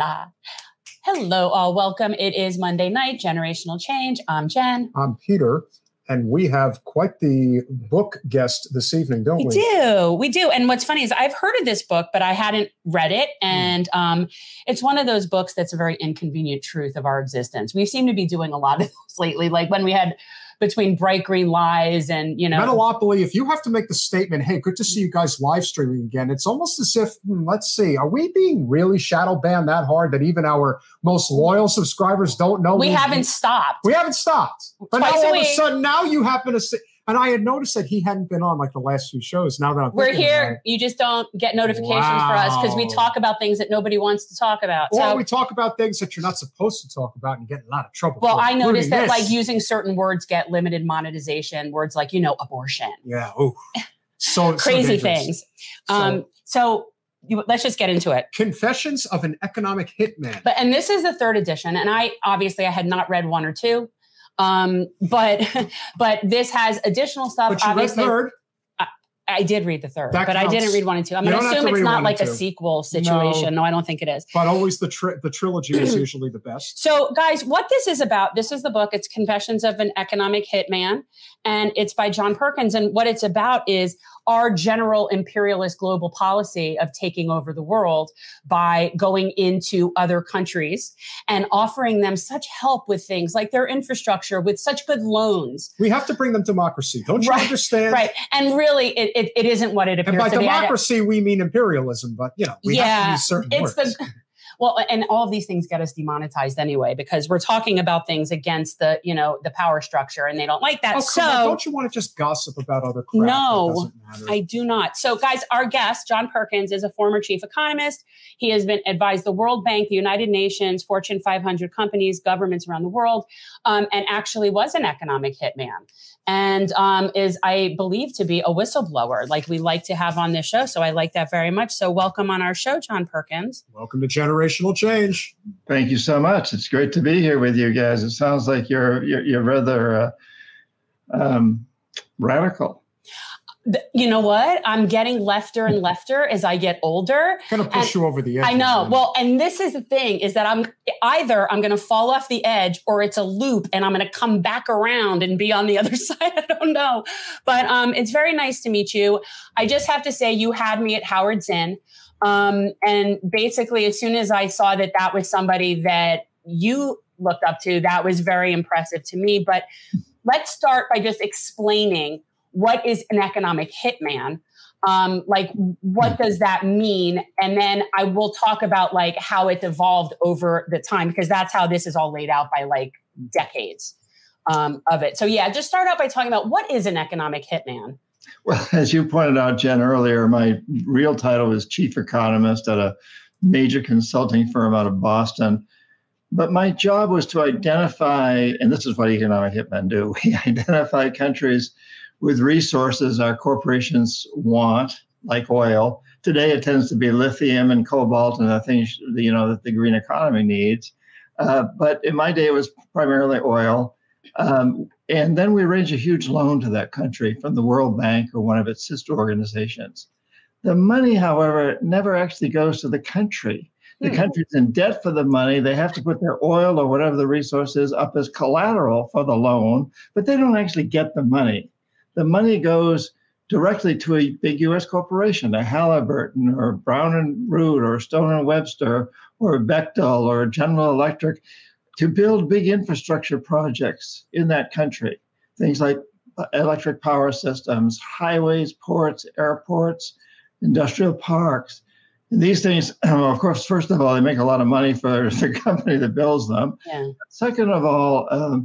la. Hello, all. Welcome. It is Monday night, Generational Change. I'm Jen. I'm Peter. And we have quite the book guest this evening, don't we? We do. We do. And what's funny is I've heard of this book, but I hadn't read it. And it's one of those books that's a very inconvenient truth of our existence. We seem to be doing a lot of those lately, like when we had between Bright Green Lies and, you know. Metalopoly, if you have to make the statement, hey, good to see you guys live streaming again, it's almost as if, let's see, are we being really shadow banned that hard that even our most loyal subscribers don't know? We haven't stopped. We haven't stopped. But now all of a sudden, now you happen to see. And I had noticed that he hadn't been on like the last few shows. Now that I'm here, you just don't get notifications for us because we talk about things that nobody wants to talk about. Or we talk about things that you're not supposed to talk about and get in a lot of trouble. Well, I noticed that like using certain words get limited monetization. Words like, you know, abortion. Yeah. Oh, so crazy things. Let's just get into it. Confessions of an Economic Hitman. And this is the third edition. And I had not read one or two. But this has additional stuff. But you obviously read third. I did read the third, but I didn't read one and two. I'm going to assume it's not like a sequel situation. No, I don't think it is. But always the trilogy is usually the best. So guys, what this is about, this is the book. It's Confessions of an Economic Hitman, and it's by John Perkins. And what it's about is our general imperialist global policy of taking over the world by going into other countries and offering them such help with things like their infrastructure, with such good loans. We have to bring them democracy. Don't you understand? Right. And really, it isn't what it appears to be. And by democracy, we mean imperialism, but, you know, we have to use certain words. Well, and all of these things get us demonetized anyway, because we're talking about things against the, you know, the power structure, and they don't like that. Don't you want to just gossip about other crap? No, I do not. So, guys, our guest, John Perkins, is a former chief economist. He has been advised the World Bank, the United Nations, Fortune 500 companies, governments around the world, and actually was an economic hitman, and is, I believe, to be a whistleblower, like we like to have on this show. So I like that very much. So welcome on our show, John Perkins. Welcome to Generational Change. Thank you so much. It's great to be here with you guys. It sounds like you're rather radical. You know what? I'm getting lefter and lefter as I get older. Going to push you over the edge. I know. Man. Well, and this is the thing is that I'm going to fall off the edge, or it's a loop and I'm going to come back around and be on the other side. I don't know. But it's very nice to meet you. I just have to say you had me at Howard Zinn. And basically, as soon as I saw that was somebody that you looked up to, that was very impressive to me. But let's start by just explaining what is an economic hitman? Like, what does that mean? And then I will talk about like how it evolved over the time, because that's how this is all laid out by like decades of it. So yeah, just start out by talking about what is an economic hitman? Well, as you pointed out, Jen, earlier, my real title is chief economist at a major consulting firm out of Boston. But my job was to identify, and this is what economic hitmen do, we identify countries with resources our corporations want, like oil. Today, it tends to be lithium and cobalt and the things, you know, that the green economy needs. But in my day, it was primarily oil. And then we arrange a huge loan to that country from the World Bank or one of its sister organizations. The money, however, never actually goes to the country. The country's in debt for the money. They have to put their oil or whatever the resource is up as collateral for the loan, but they don't actually get the money. The money goes directly to a big U.S. corporation, a Halliburton or Brown and Root or Stone & Webster or Bechtel or General Electric to build big infrastructure projects in that country. Things like electric power systems, highways, ports, airports, industrial parks. And these things, of course, first of all, they make a lot of money for the company that builds them. Yeah. Second of all,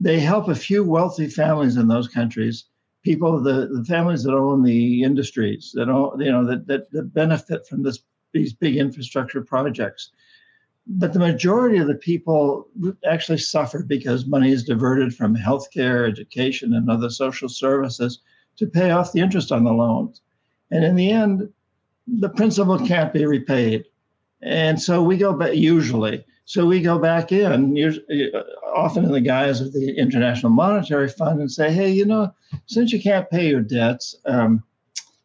they help a few wealthy families in those countries. People, the families that own the industries, that own, you know, that benefit from these big infrastructure projects. But the majority of the people actually suffer because money is diverted from healthcare, education, and other social services to pay off the interest on the loans. And in the end, the principal can't be repaid. And so we go back, usually. So we go back in, often in the guise of the International Monetary Fund, and say, hey, you know, since you can't pay your debts,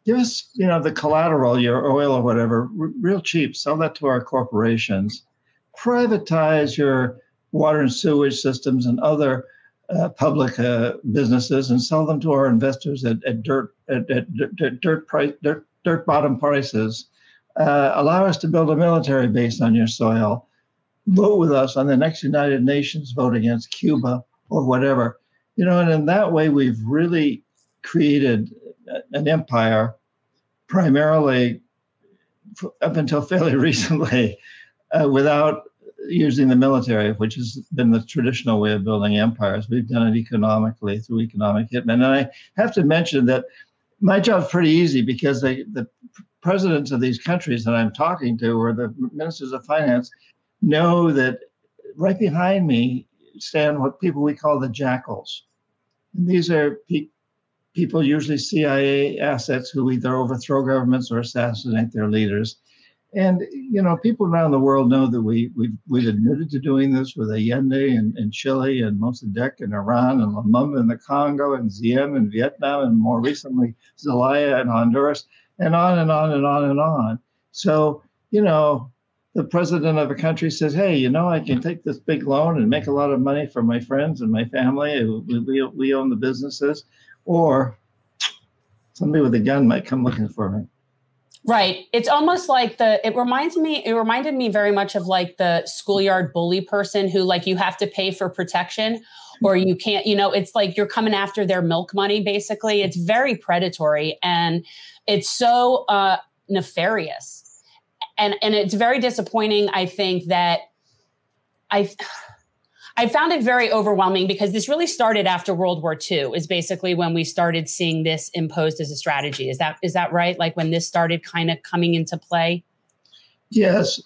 give us, you know, the collateral, your oil or whatever, real cheap, sell that to our corporations. privatize your water and sewage systems and other public businesses and sell them to our investors at dirt bottom prices. Allow us to build a military base on your soil. Vote with us on the next United Nations vote against Cuba or whatever. You know, and in that way, we've really created an empire, primarily up until fairly recently, without using the military, which has been the traditional way of building empires. We've done it economically through economic hitmen. And I have to mention that my job's pretty easy because the presidents of these countries that I'm talking to or the ministers of finance know that right behind me stand what people we call the jackals. And these are people, usually CIA assets, who either overthrow governments or assassinate their leaders. And, you know, people around the world know that we've admitted to doing this with Allende in Chile and Mossadegh in Iran and Lumumba in the Congo and Diem in Vietnam and more recently Zelaya in Honduras and on and on and on and on. So, you know, the president of a country says, hey, you know, I can take this big loan and make a lot of money for my friends and my family. We own the businesses. Or somebody with a gun might come looking for me. Right. It's almost like it reminded me very much of like the schoolyard bully person who like you have to pay for protection or you can't, you know, it's like you're coming after their milk money, basically. It's very predatory and it's so nefarious. And it's very disappointing, I think, that I found it very overwhelming because this really started after World War II is basically when we started seeing this imposed as a strategy. Is that right? Like when this started kind of coming into play? Yes.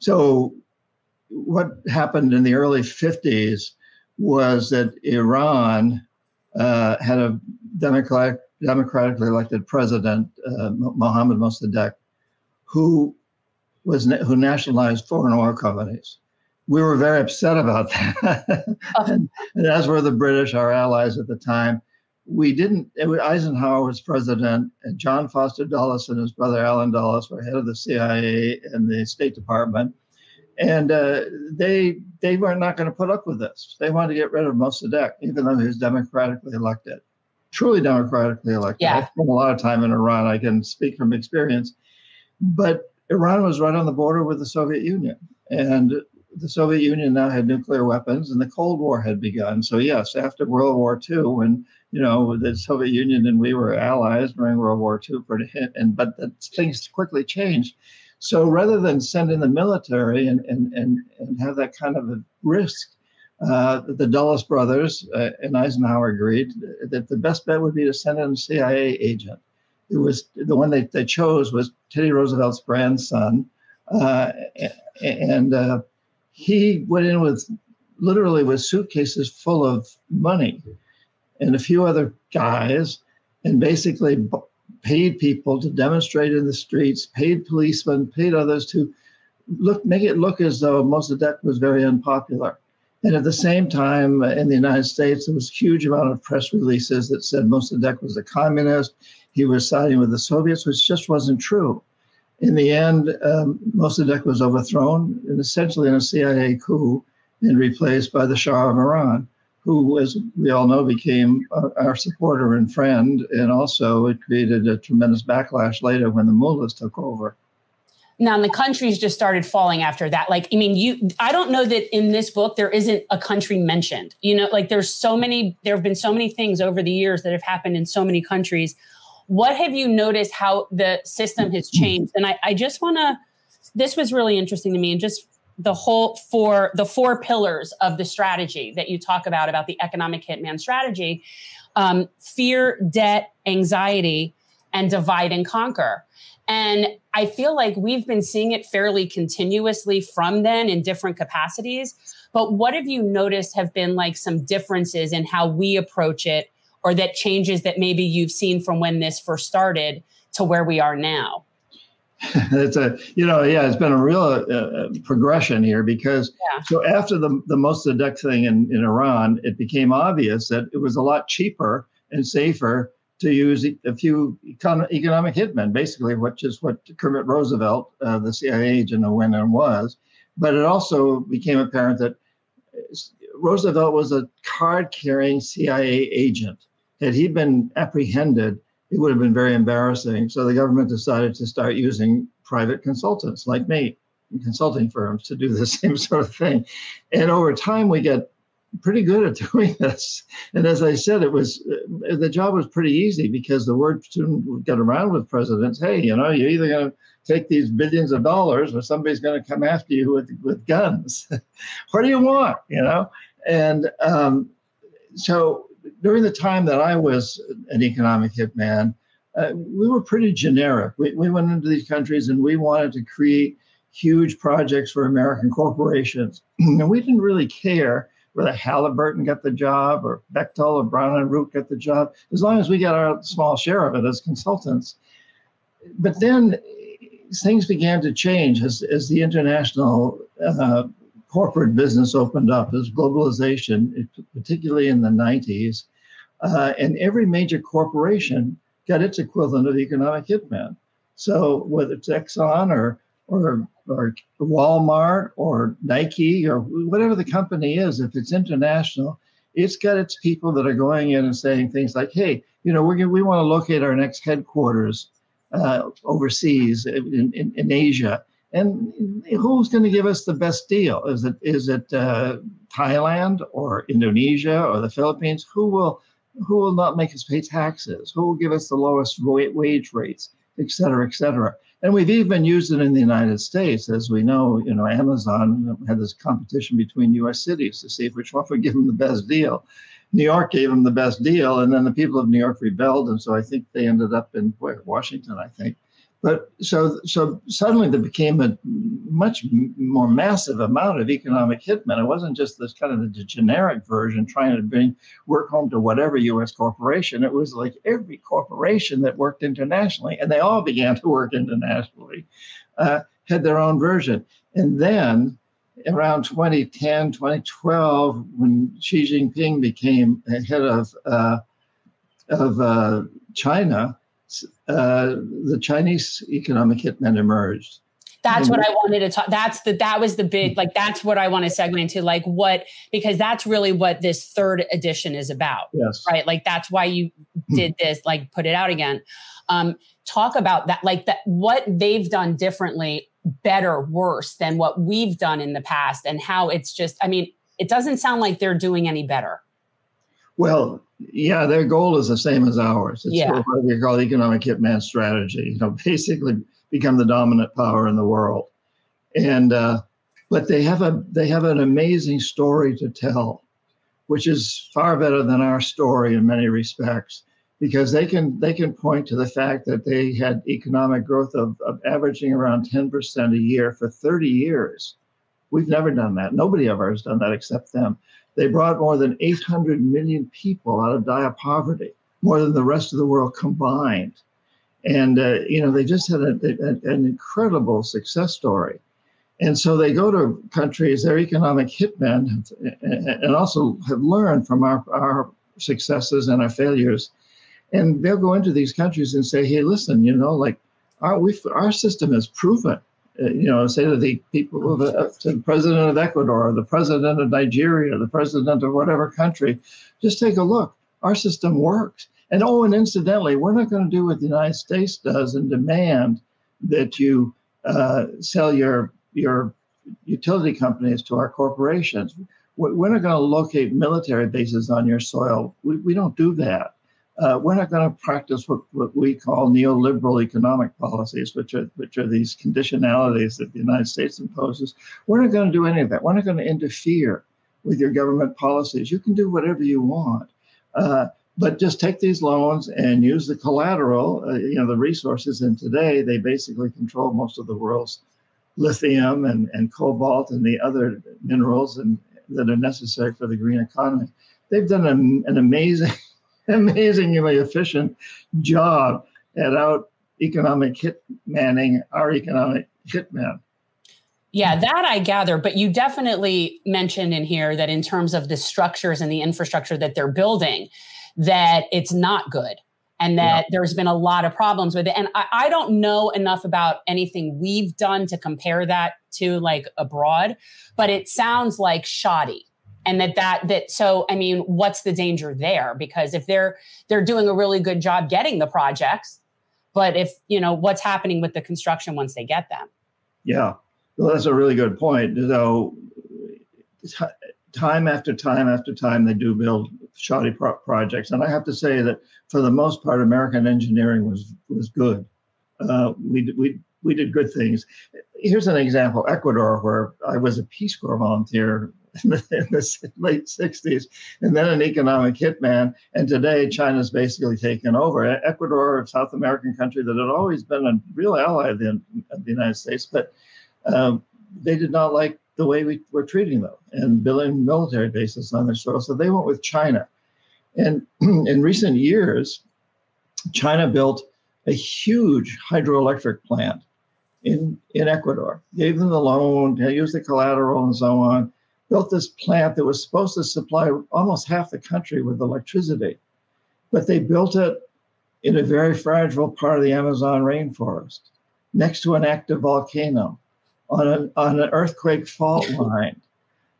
So what happened in the early 50s was that Iran had a democratically elected president, Mohammad Mossadegh, who nationalized foreign oil companies. We were very upset about that, and as were the British, our allies at the time. Eisenhower was president, and John Foster Dulles and his brother Allen Dulles were head of the CIA and the State Department, and they were not going to put up with this. They wanted to get rid of Mossadegh, even though he was democratically elected, truly democratically elected. Yeah. I spent a lot of time in Iran. I can speak from experience, but Iran was right on the border with the Soviet Union, and the Soviet Union now had nuclear weapons and the Cold War had begun. So yes, after World War II, when, you know, the Soviet Union and we were allies during World War II, but things quickly changed. So rather than send in the military and have that kind of a risk, the Dulles brothers and Eisenhower agreed that the best bet would be to send in a CIA agent. It was the one they chose was Teddy Roosevelt's grandson, and he went in with suitcases full of money and a few other guys, and basically paid people to demonstrate in the streets, paid policemen, paid others to make it look as though Mossadegh was very unpopular. And at the same time, in the United States, there was a huge amount of press releases that said Mossadegh was a communist. He was siding with the Soviets, which just wasn't true. In the end, Mossadegh was overthrown, and essentially in a CIA coup, and replaced by the Shah of Iran, who, as we all know, became our supporter and friend, and also it created a tremendous backlash later when the mullahs took over. Now, and the countries just started falling after that. Like, I mean, I don't know that in this book there isn't a country mentioned. You know, like there have been so many things over the years that have happened in so many countries. What have you noticed how the system has changed? And I just want to, this was really interesting to me, and just the four pillars of the strategy that you talk about the economic hitman strategy, fear, debt, anxiety, and divide and conquer. And I feel like we've been seeing it fairly continuously from then in different capacities. But what have you noticed have been like some differences in how we approach it, or that changes that maybe you've seen from when this first started to where we are now? It's been a real progression here because So after the Mossadegh thing in Iran, it became obvious that it was a lot cheaper and safer to use a few economic hitmen, basically, which is what Kermit Roosevelt, the CIA agent, was. But it also became apparent that Roosevelt was a card-carrying CIA agent. Had he been apprehended, it would have been very embarrassing. So the government decided to start using private consultants like me, consulting firms, to do the same sort of thing. And over time, we get pretty good at doing this. And as I said, it was, the job was pretty easy because the word soon got around with presidents. Hey, you know, you're either going to take these billions of dollars or somebody's going to come after you with guns. What do you want, you know? And so during the time that I was an economic hitman, we were pretty generic. We went into these countries and we wanted to create huge projects for American corporations. And we didn't really care whether Halliburton got the job or Bechtel or Brown and Root got the job, as long as we got our small share of it as consultants. But then things began to change as the international corporate business opened up, as globalization, particularly in the 90s. And every major corporation got its equivalent of economic hitman. So whether it's Exxon or Walmart or Nike or whatever the company is, if it's international, it's got its people that are going in and saying things like, hey, you know, we want to locate our next headquarters overseas in Asia. And who's going to give us the best deal? Is it Thailand or Indonesia or the Philippines? Who will not make us pay taxes? Who will give us the lowest wage rates, et cetera, et cetera? And we've even used it in the United States. As we know, you know, Amazon had this competition between U.S. cities to see which one would give them the best deal. New York gave them the best deal, and then the people of New York rebelled, and so I think they ended up in Washington, I think. But so suddenly there became a much more massive amount of economic hitmen. It wasn't just this kind of the generic version trying to bring work home to whatever U.S. corporation. It was like every corporation that worked internationally, and they all began to work internationally, had their own version. And then around 2010, 2012, when Xi Jinping became head of China, the Chinese economic hitman emerged. That's what I wanted to talk. That was the big, like, that's what I want to segue into, like what, because that's really what this third edition is about, yes. Right? Like, that's why you did this, like put it out again. Talk about that, like that, what they've done differently, better, worse than what we've done in the past, and how it's just, I mean, it doesn't sound like they're doing any better. Well, yeah, their goal is the same as ours. It's what we call economic hitman strategy. You know, basically become the dominant power in the world. And but they have an amazing story to tell, which is far better than our story in many respects, because they can point to the fact that they had economic growth of averaging around 10% a year for 30 years. We've never done that. Nobody ever has done that except them. They brought more than 800 million people out of dire poverty, more than the rest of the world combined. And, you know, they just had an incredible success story. And so they go to countries, their economic hitmen, and also have learned from our successes and our failures. And they'll go into these countries and say, hey, listen, you know, like our system is proven. You know, say to the people, to the president of Ecuador, or the president of Nigeria, or the president of whatever country, just take a look. Our system works. And and incidentally, we're not going to do what the United States does and demand that you sell your utility companies to our corporations. We're not going to locate military bases on your soil. We don't do that. We're not going to practice what we call neoliberal economic policies, which are these conditionalities that the United States imposes. We're not going to do any of that. We're not going to interfere with your government policies. You can do whatever you want, but just take these loans and use the collateral, you know, the resources. And today, they basically control most of the world's lithium and cobalt and the other minerals that are necessary for the green economy. They've done an amazingly efficient job at out economic hitmanning our economic hitman. Yeah, that I gather. But you definitely mentioned in here that in terms of the structures and the infrastructure that they're building, that it's not good. and that there's been a lot of problems with it. And I don't know enough about anything we've done to compare that to like abroad, but it sounds like shoddy. And that so, I mean, what's the danger there? Because if they're doing a really good job getting the projects, but if, you know, what's happening with the construction once they get them? Yeah, well, that's a really good point. So time after time, they do build shoddy projects. And I have to say that for the most part, American engineering was good. We did good things. Here's an example, Ecuador, where I was a Peace Corps volunteer in the late 60s, and then an economic hitman. And today, China's basically taken over. Ecuador, a South American country that had always been a real ally of the United States, but they did not like the way we were treating them and building military bases on their soil. So they went with China. And in recent years, China built a huge hydroelectric plant in Ecuador, gave them the loan, used the collateral and so on, built this plant that was supposed to supply almost half the country with electricity. But they built it in a very fragile part of the Amazon rainforest, next to an active volcano, on an earthquake fault line.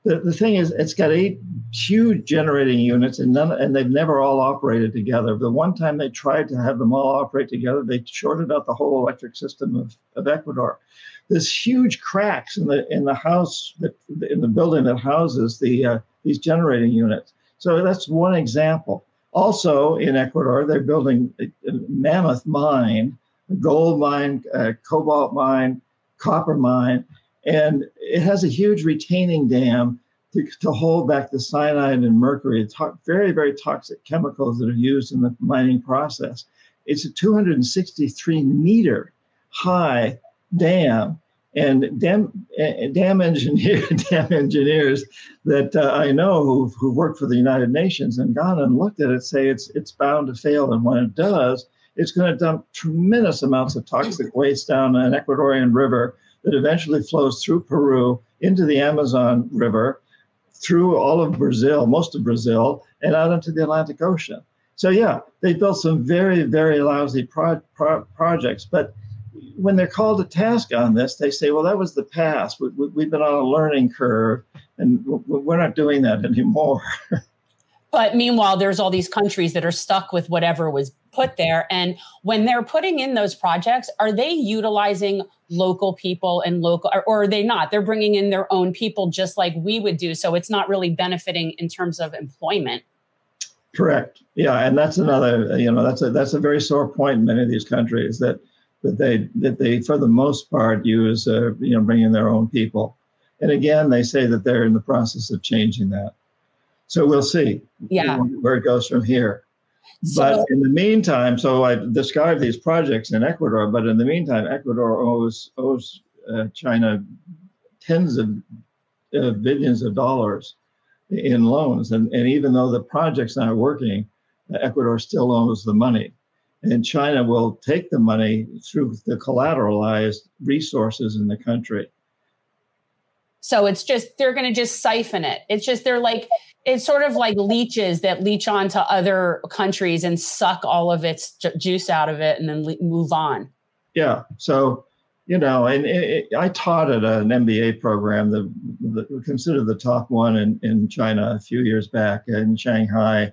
The thing is, it's got 8 huge generating units, and they've never all operated together. The one time they tried to have them all operate together, they shorted out the whole electric system of Ecuador. There's huge cracks in the building that houses these generating units. So that's one example. Also in Ecuador, they're building a mammoth mine, a gold mine, a cobalt mine, copper mine, and it has a huge retaining dam to hold back the cyanide and mercury, very, very toxic chemicals that are used in the mining process. It's a 263 meter high dam, and dam engineers that I know who worked for the United Nations and gone and looked at it say it's bound to fail, and when it does, it's going to dump tremendous amounts of toxic waste down an Ecuadorian river that eventually flows through Peru into the Amazon River, through all of Brazil, most of Brazil, and out into the Atlantic Ocean. So yeah, they built some very, very lousy projects. But when they're called to task on this, they say, well, that was the past. We've been on a learning curve, and we're not doing that anymore. But meanwhile, there's all these countries that are stuck with whatever was put there. And when they're putting in those projects, are they utilizing local people and local, or are they not? They're bringing in their own people just like we would do. So it's not really benefiting in terms of employment. Correct. Yeah. And that's another, that's a very sore point in many of these countries that they for the most part use, bringing their own people. And again, they say that they're in the process of changing that. So we'll see where it goes from here. But in the meantime, so I described these projects in Ecuador, but in the meantime, Ecuador owes China tens of billions of dollars in loans. And even though the project's not working, Ecuador still owes the money. And China will take the money through the collateralized resources in the country. So it's just, they're going to just siphon it. It's just, they're like, it's sort of like leeches that leech onto other countries and suck all of its juice out of it and then move on. Yeah. So, I taught at an MBA program that considered the top one in China a few years back in Shanghai.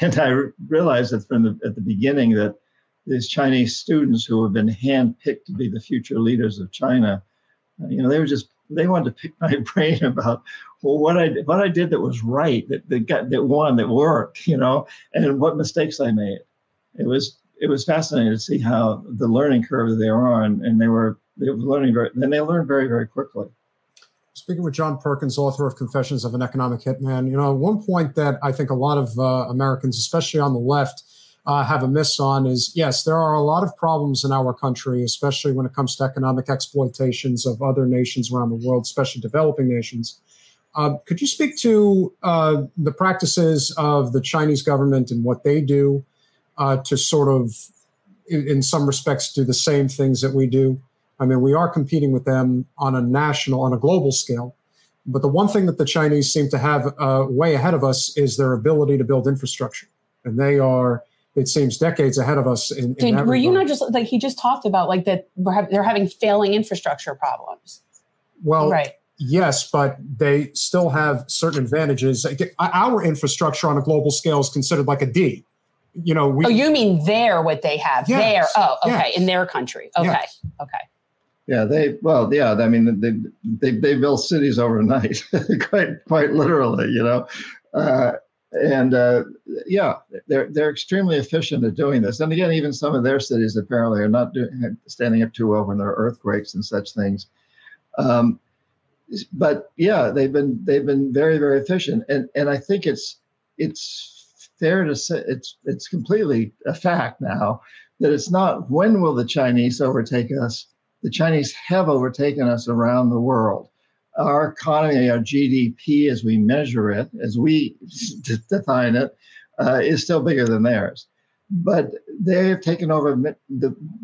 And I realized that at the beginning that these Chinese students who have been handpicked to be the future leaders of China, they wanted to pick my brain about what I did that was right, that worked, and what mistakes I made. It was fascinating to see how the learning curve that they were on, and they were learning and they learned very, very quickly. Speaking with John Perkins, author of Confessions of an Economic Hitman, one point that I think a lot of Americans, especially on the left, have a miss on is, yes, there are a lot of problems in our country, especially when it comes to economic exploitations of other nations around the world, especially developing nations. Could you speak to the practices of the Chinese government and what they do to sort of, in some respects, do the same things that we do? I mean, we are competing with them on a global scale. But the one thing that the Chinese seem to have way ahead of us is their ability to build infrastructure. And they are it seems, decades ahead of us. Were you not just like, he just talked about like that they're having failing infrastructure problems. Well, right. Yes, but they still have certain advantages. Our infrastructure on a global scale is considered like a D. You know, we, oh, you mean there what they have yes, there? Oh, okay, yes. In their country. Okay, yes. Okay. Yeah, I mean, they built cities overnight, quite literally, you know, yeah, they're extremely efficient at doing this. And again, even some of their cities apparently are not standing up too well when there are earthquakes and such things. But yeah, they've been very, very efficient, and I think it's fair to say it's completely a fact now that it's not when will the Chinese overtake us. The Chinese have overtaken us around the world. Our economy, our GDP, as we measure it, as we define it, is still bigger than theirs. But they have taken over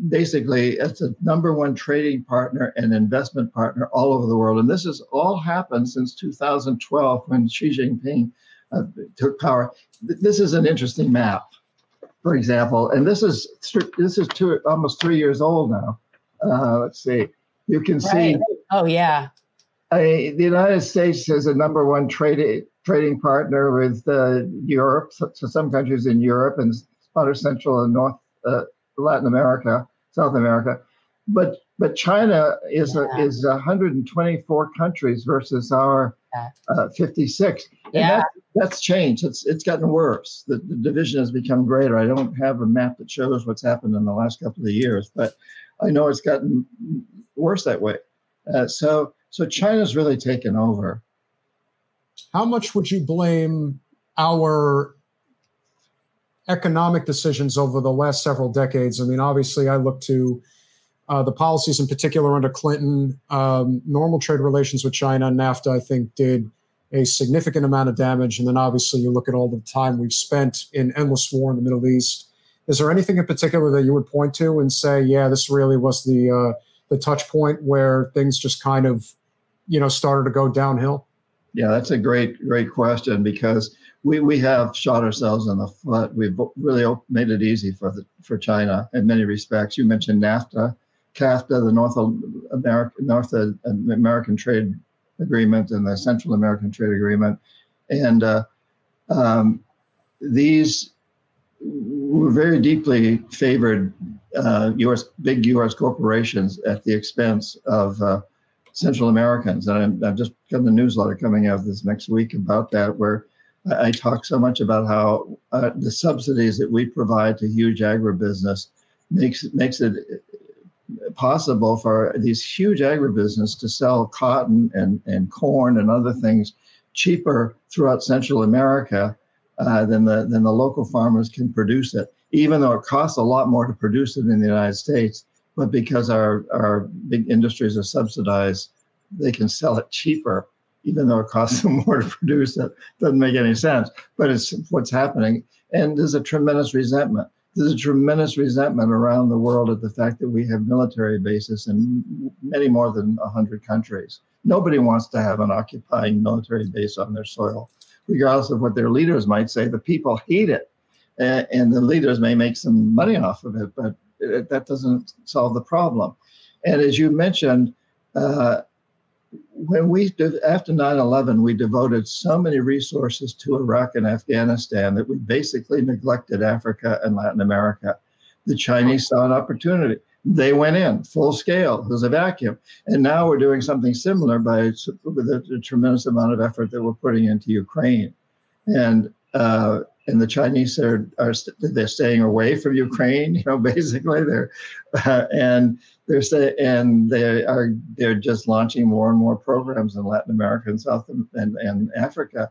basically as the #1 trading partner and investment partner all over the world. And this has all happened since 2012 when Xi Jinping took power. This is an interesting map, for example. And this is almost 3 years old now. Let's see. You can see. Oh, yeah. The United States is a #1 trading partner with Europe, so some countries in Europe and other Central and North Latin America, South America, but China is 124 countries versus our 56. And that's changed. It's gotten worse. The division has become greater. I don't have a map that shows what's happened in the last couple of years, but I know it's gotten worse that way. So China's really taken over. How much would you blame our economic decisions over the last several decades? I mean, obviously, I look to the policies in particular under Clinton. Normal trade relations with China, NAFTA, I think, did a significant amount of damage. And then obviously, you look at all the time we've spent in endless war in the Middle East. Is there anything in particular that you would point to and say, yeah, this really was the touch point where things just kind of, you know, started to go downhill? Yeah, that's a great question, because we have shot ourselves in the foot. We've really made it easy for China in many respects. You mentioned NAFTA, CAFTA, the North American Trade Agreement, and the Central American Trade Agreement, and these were very deeply favored big U.S. corporations at the expense of Central Americans. And I've just got the newsletter coming out this next week about that, where I talk so much about how the subsidies that we provide to huge agribusiness makes it possible for these huge agribusiness to sell cotton and corn and other things cheaper throughout Central America than the local farmers can produce it, even though it costs a lot more to produce it in the United States. But because our big industries are subsidized, they can sell it cheaper, even though it costs them more to produce it. Doesn't make any sense, but it's what's happening. And there's a tremendous resentment. There's a tremendous resentment around the world at the fact that we have military bases in many more than 100 countries. Nobody wants to have an occupying military base on their soil. Regardless of what their leaders might say, the people hate it. And the leaders may make some money off of it, but that doesn't solve the problem. And as you mentioned, when we did, after 9/11, we devoted so many resources to Iraq and Afghanistan that we basically neglected Africa and Latin America. The Chinese saw an opportunity. They went in full scale. There's a vacuum. And now we're doing something similar with a tremendous amount of effort that we're putting into Ukraine. And the Chinese they're staying away from Ukraine, you know, basically they're just launching more and more programs in Latin America and South and Africa.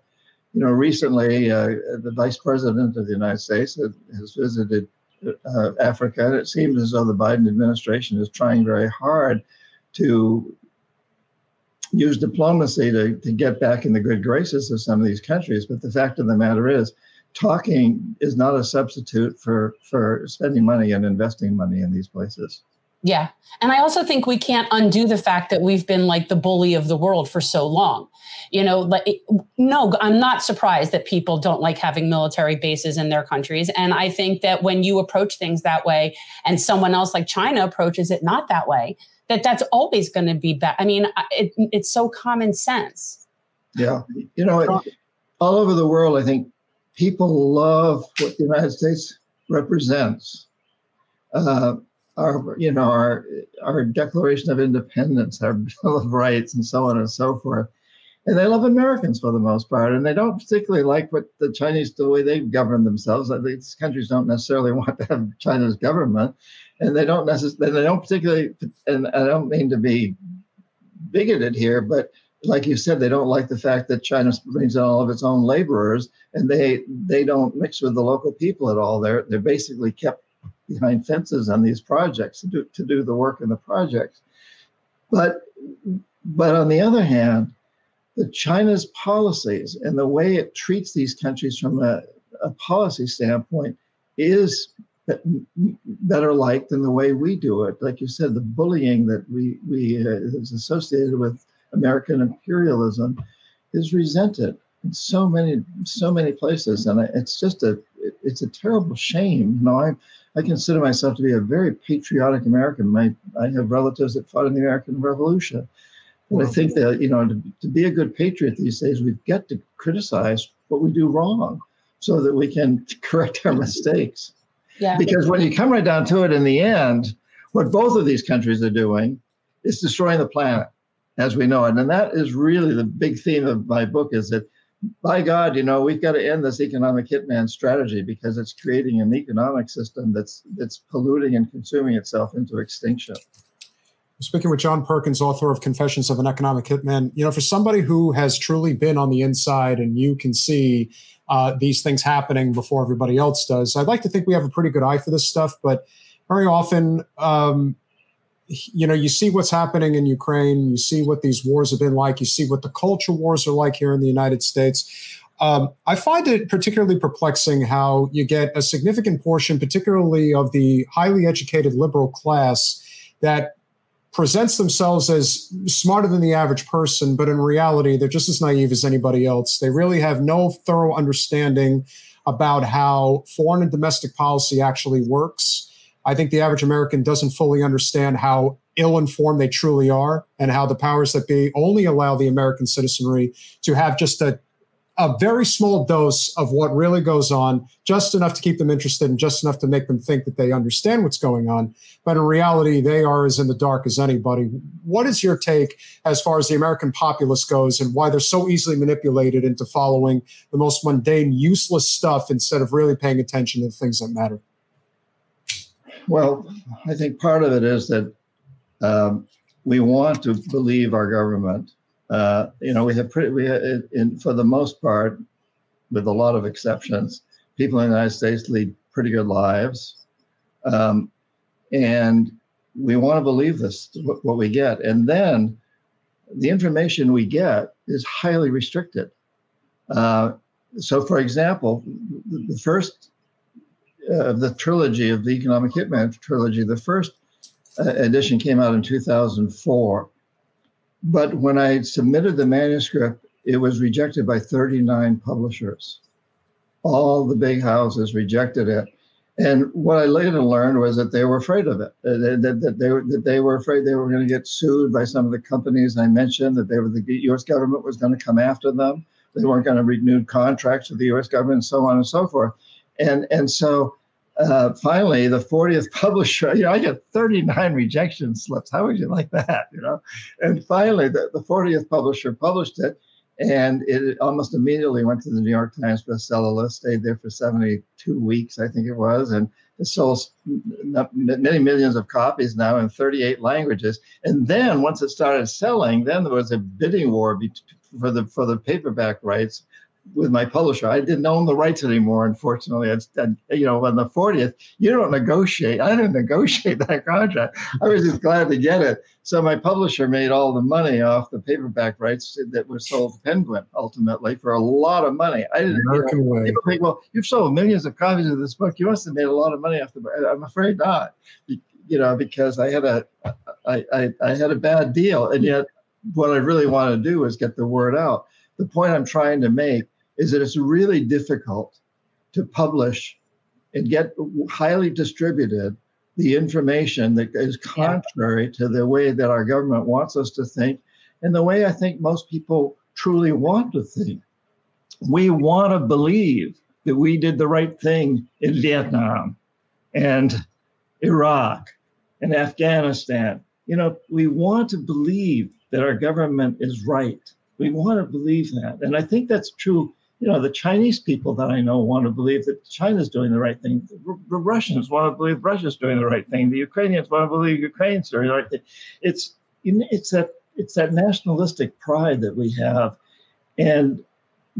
You know, recently the Vice President of the United States has visited Africa, and it seems as though the Biden administration is trying very hard to use diplomacy to get back in the good graces of some of these countries. But the fact of the matter is, talking is not a substitute for spending money and investing money in these places. Yeah. And I also think we can't undo the fact that we've been like the bully of the world for so long. You know, like, no, I'm not surprised that people don't like having military bases in their countries. And I think that when you approach things that way and someone else like China approaches it not that way, that that's always going to be bad. I mean, it's so common sense. Yeah. You know, all over the world, I think people love what the United States represents. Our Declaration of Independence, our Bill of Rights, and so on and so forth. And they love Americans for the most part, and they don't particularly like what the Chinese, the way they govern themselves. These countries don't necessarily want to have China's government, and they don't necessarily. They don't particularly. And I don't mean to be bigoted here, but like you said, they don't like the fact that China brings in all of its own laborers, and they don't mix with the local people at all. They're basically kept behind fences on these projects to do the work in the projects. But on the other hand, the China's policies and the way it treats these countries from a policy standpoint is better liked than the way we do it. Like you said, the bullying that we is associated with American imperialism is resented in so many places, and it's just a terrible shame. You know, I consider myself to be a very patriotic American. I have relatives that fought in the American Revolution. And I think that, you know, to be a good patriot these days, we've got to criticize what we do wrong so that we can correct our mistakes. Yeah. Because when you come right down to it, in the end, what both of these countries are doing is destroying the planet as we know it. And that is really the big theme of my book, is that, by God, you know, we've got to end this economic hitman strategy, because it's creating an economic system that's polluting and consuming itself into extinction. Speaking with John Perkins, author of Confessions of an Economic Hitman, you know, for somebody who has truly been on the inside and you can see these things happening before everybody else does, I'd like to think we have a pretty good eye for this stuff, but very often, you know, you see what's happening in Ukraine, you see what these wars have been like, you see what the culture wars are like here in the United States. I find it particularly perplexing how you get a significant portion, particularly of the highly educated liberal class, that presents themselves as smarter than the average person, but in reality, they're just as naive as anybody else. They really have no thorough understanding about how foreign and domestic policy actually works. I think the average American doesn't fully understand how ill-informed they truly are, and how the powers that be only allow the American citizenry to have just a very small dose of what really goes on, just enough to keep them interested and just enough to make them think that they understand what's going on. But in reality, they are as in the dark as anybody. What is your take as far as the American populace goes, and why they're so easily manipulated into following the most mundane, useless stuff instead of really paying attention to the things that matter? Well, I think part of it is that we want to believe our government. You know, for the most part, with a lot of exceptions, people in the United States lead pretty good lives, and we want to believe this, what we get, and then the information we get is highly restricted. So, for example, the first of the trilogy of the Economic Hitman trilogy, the first edition came out in 2004. But when I submitted the manuscript, it was rejected by 39 publishers. All the big houses rejected it. And what I later learned was that they were afraid of it, that they were afraid they were going to get sued by some of the companies I mentioned, that the U.S. government was going to come after them. They weren't going to renew contracts with the U.S. government, and so on and so forth. And so finally, the 40th publisher, you know, I got 39 rejection slips. How would you like that, you know? And finally, the 40th publisher published it, and it almost immediately went to the New York Times bestseller list, stayed there for 72 weeks, I think it was, and it sold many millions of copies now in 38 languages. And then once it started selling, then there was a bidding war for the paperback rights with my publisher. I didn't own the rights anymore, unfortunately. You know, on the 40th, you don't negotiate. I didn't negotiate that contract. I was just glad to get it. So my publisher made all the money off the paperback rights that were sold to Penguin, ultimately, for a lot of money. I didn't. American way. People think, well, you've sold millions of copies of this book. You must have made a lot of money off the book. I'm afraid not. you know, because I had I had a bad deal. And yet what I really want to do is get the word out. The point I'm trying to make is that it's really difficult to publish and get highly distributed the information that is contrary to the way that our government wants us to think and the way I think most people truly want to think. We want to believe that we did the right thing in Vietnam and Iraq and Afghanistan. You know, we want to believe that our government is right. We want to believe that. And I think that's true. You know, the Chinese people that I know want to believe that China's doing the right thing. The Russians want to believe Russia's doing the right thing. The Ukrainians want to believe Ukraine's doing the right thing. It's that nationalistic pride that we have. And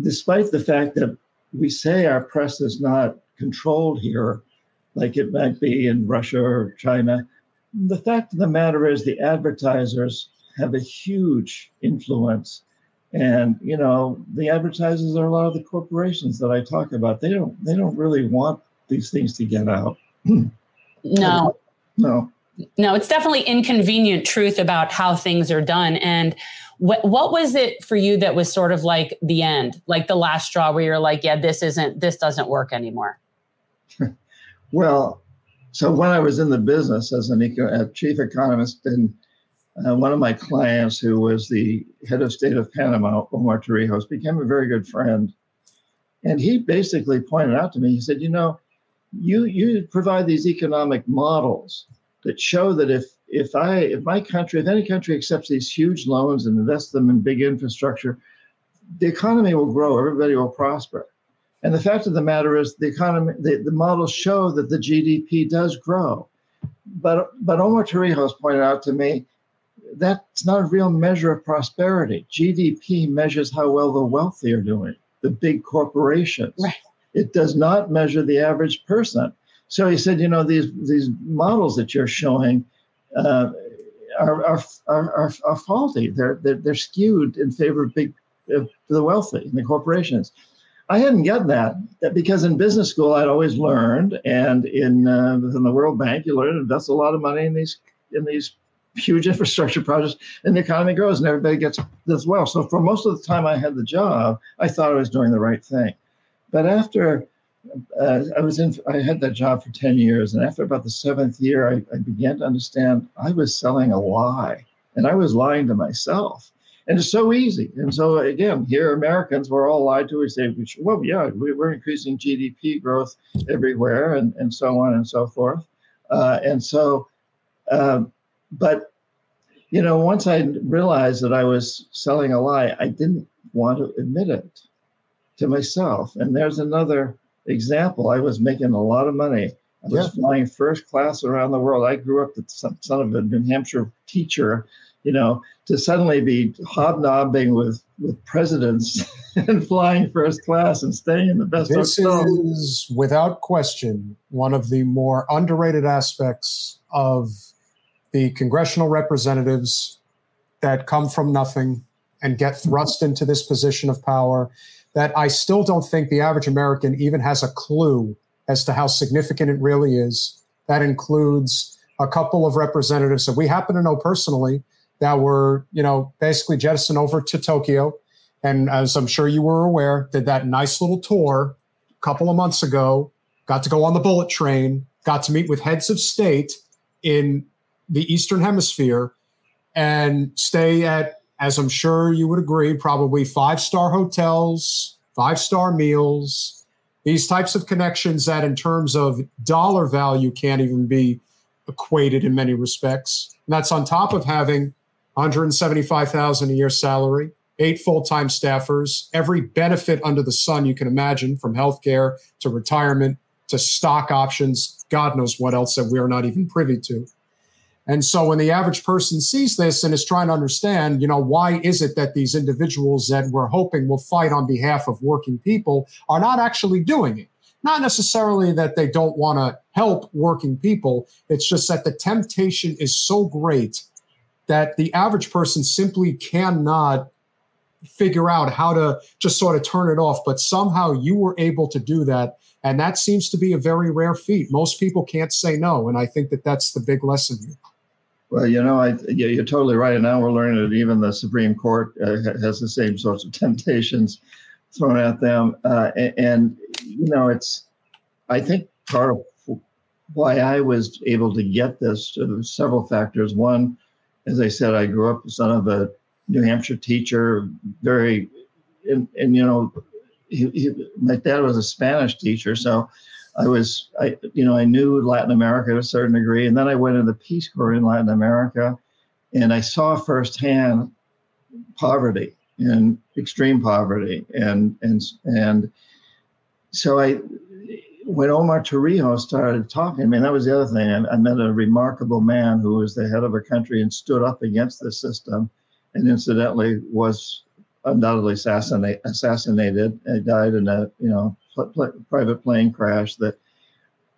despite the fact that we say our press is not controlled here, like it might be in Russia or China, the fact of the matter is the advertisers have a huge influence. And, you know, the advertisers are a lot of the corporations that I talk about. They don't really want these things to get out. No, it's definitely inconvenient truth about how things are done. And what was it for you that was sort of like the end, like the last straw where you're like, yeah, this doesn't work anymore? Well, so when I was in the business as a chief economist, and one of my clients, who was the head of state of Panama, Omar Torrijos, became a very good friend. And he basically pointed out to me, he said, you know, you provide these economic models that show that if any country accepts these huge loans and invests them in big infrastructure, the economy will grow, everybody will prosper. And the fact of the matter is the models show that the GDP does grow. But Omar Torrijos pointed out to me, that's not a real measure of prosperity. GDP measures how well the wealthy are doing, the big corporations. Right. It does not measure the average person. So he said, you know, these models that you're showing are faulty. They're skewed in favor of the wealthy and the corporations. I hadn't gotten that because in business school I'd always learned, and in the World Bank you learn to invest a lot of money in these huge infrastructure projects, and the economy grows and everybody gets this wealth. So for most of the time I had the job, I thought I was doing the right thing. But after I had that job for 10 years, and after about the seventh year, I began to understand I was selling a lie, and I was lying to myself. And it's so easy. And so again, here Americans, we're all lied to. We say, well, yeah, we're increasing GDP growth everywhere, and so on and so forth. But, you know, once I realized that I was selling a lie, I didn't want to admit it to myself. And there's another example. I was making a lot of money. I was flying first class around the world. I grew up the son of a New Hampshire teacher, you know, to suddenly be hobnobbing with presidents and flying first class and staying in the best hotel. This is, without question, one of the more underrated aspects of the congressional representatives that come from nothing and get thrust into this position of power, that I still don't think the average American even has a clue as to how significant it really is. That includes a couple of representatives that we happen to know personally that were, you know, basically jettisoned over to Tokyo. And as I'm sure you were aware, did that nice little tour a couple of months ago, got to go on the bullet train, got to meet with heads of state in the Eastern Hemisphere, and stay at, as I'm sure you would agree, probably five-star hotels, five-star meals, these types of connections that in terms of dollar value can't even be equated in many respects. And that's on top of having $175,000 a year salary, 8 full-time staffers, every benefit under the sun you can imagine, from healthcare to retirement to stock options, God knows what else that we are not even privy to. And so when the average person sees this and is trying to understand, you know, why is it that these individuals that we're hoping will fight on behalf of working people are not actually doing it? Not necessarily that they don't want to help working people. It's just that the temptation is so great that the average person simply cannot figure out how to just sort of turn it off. But somehow you were able to do that And that seems to be a very rare feat. Most people can't say no. And I think that that's the big lesson here. Well, you know, you're totally right. And now we're learning that even the Supreme Court has the same sorts of temptations thrown at them. You know, it's, I think part of why I was able to get this, several factors. One, as I said, I grew up son of a New Hampshire teacher, very, and you know, my dad was a Spanish teacher, so I knew Latin America to a certain degree, and then I went in the Peace Corps in Latin America, and I saw firsthand poverty and extreme poverty, and so I, when Omar Torrijos started talking, I mean, that was the other thing. I met a remarkable man who was the head of a country and stood up against the system, and incidentally was undoubtedly assassinated. I died in a private plane crash that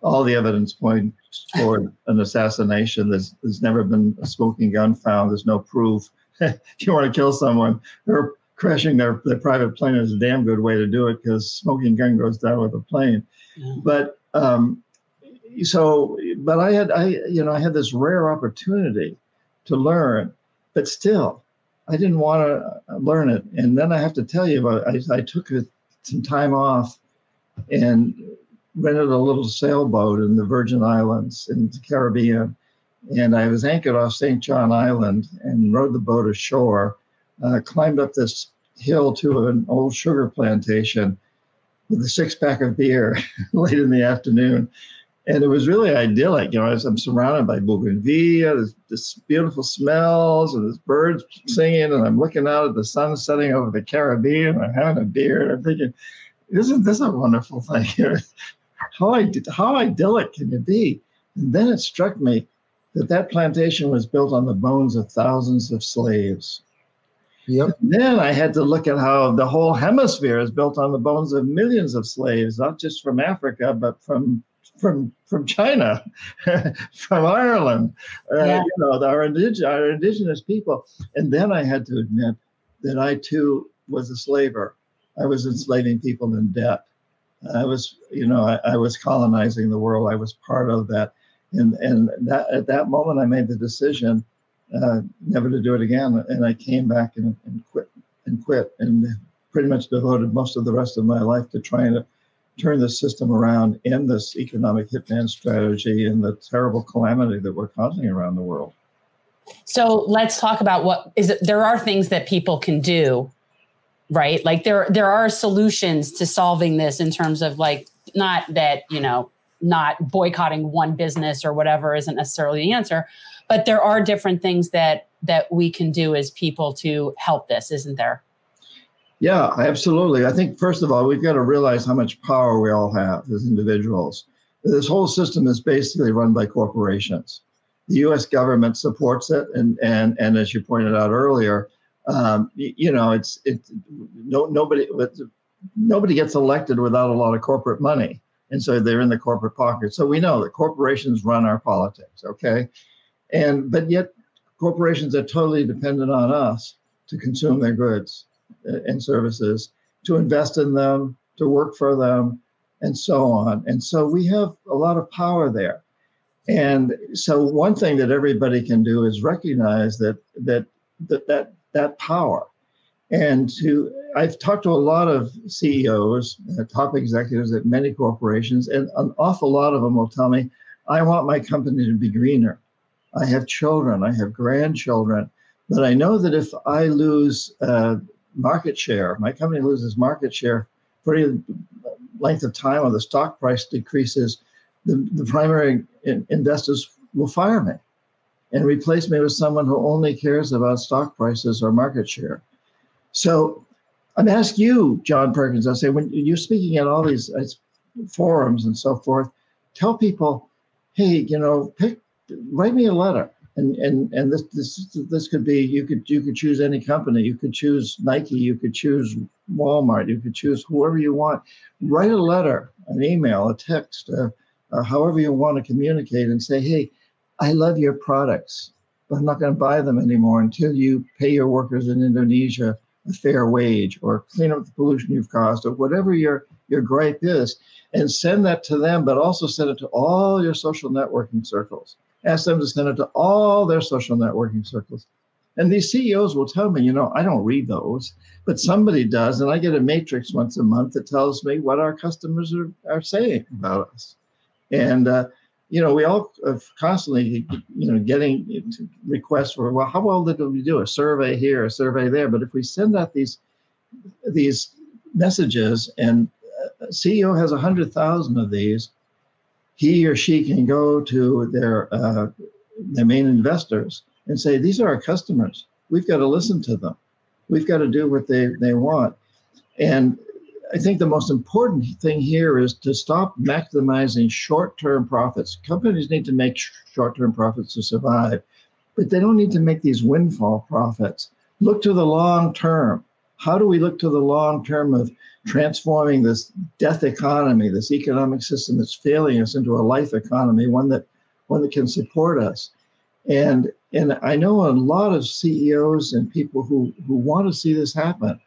all the evidence points toward an assassination. There's never been a smoking gun found. There's no proof. If you want to kill someone, they're crashing their private plane is a damn good way to do it, because smoking gun goes down with a plane. Yeah. But I had this rare opportunity to learn, but still, I didn't want to learn it. And then I have to tell you, I took some time off and rented a little sailboat in the Virgin Islands in the Caribbean. And I was anchored off St. John Island and rowed the boat ashore, climbed up this hill to an old sugar plantation with a six-pack of beer late in the afternoon. And it was really idyllic. You know, I'm surrounded by bougainvillea, this beautiful smells, and there's birds singing, and I'm looking out at the sun setting over the Caribbean, and I'm having a beer, and I'm thinking, isn't this a wonderful thing here? How idyllic can it be? And then it struck me that that plantation was built on the bones of thousands of slaves. Yep. And then I had to look at how the whole hemisphere is built on the bones of millions of slaves, not just from Africa, but from China, from Ireland, our indigenous people. And then I had to admit that I too was a slaver. I was enslaving people in debt. I was, I was colonizing the world. I was part of that. And that, at that moment, I made the decision never to do it again. And I came back and quit and pretty much devoted most of the rest of my life to trying to turn this system around, in this economic hitman strategy, and the terrible calamity that we're causing around the world. So let's talk about there are things that people can do, right? Like there are solutions to solving this, in terms of not boycotting one business or whatever isn't necessarily the answer, but there are different things that we can do as people to help this, isn't there? Yeah, absolutely. I think, first of all, we've got to realize how much power we all have as individuals. This whole system is basically run by corporations. The U.S. government supports it, and as you pointed out earlier, nobody gets elected without a lot of corporate money, and so they're in the corporate pocket. So we know that corporations run our politics, okay? But yet corporations are totally dependent on us to consume their goods and services, to invest in them, to work for them, and so on. And so we have a lot of power there. And so one thing that everybody can do is recognize that power. And I've talked to a lot of CEOs, top executives at many corporations, and an awful lot of them will tell me, I want my company to be greener. I have children, I have grandchildren, but I know that if I lose market share, my company loses market share for a length of time, or the stock price decreases, the primary investors will fire me and replace me with someone who only cares about stock prices or market share. So I'm going to ask you, John Perkins, I say, when you're speaking at all these forums and so forth, tell people, hey, write me a letter. And this could be, you could choose any company, you could choose Nike, you could choose Walmart, you could choose whoever you want. Write a letter, an email, a text, however you want to communicate, and say, hey, I love your products, but I'm not going to buy them anymore until you pay your workers in Indonesia a fair wage, or clean up the pollution you've caused, or whatever your gripe is, and send that to them, but also send it to all your social networking circles. Ask them to send it to all their social networking circles. And these CEOs will tell me, you know, I don't read those, but somebody does, and I get a matrix once a month that tells me what our customers are saying about us. And, you know, we all are constantly, you know, getting requests for, well, how well did we do? A survey here, a survey there. But if we send out these messages, and a CEO has 100,000 of these, he or she can go to their main investors and say, these are our customers. We've got to listen to them. We've got to do what they want. And I think the most important thing here is to stop maximizing short-term profits. Companies need to make short-term profits to survive, but they don't need to make these windfall profits. Look to the long term. How do we look to the long term of transforming this death economy, this economic system that's failing us, into a life economy, one that can support us? And I know a lot of CEOs and people who want to see this happen.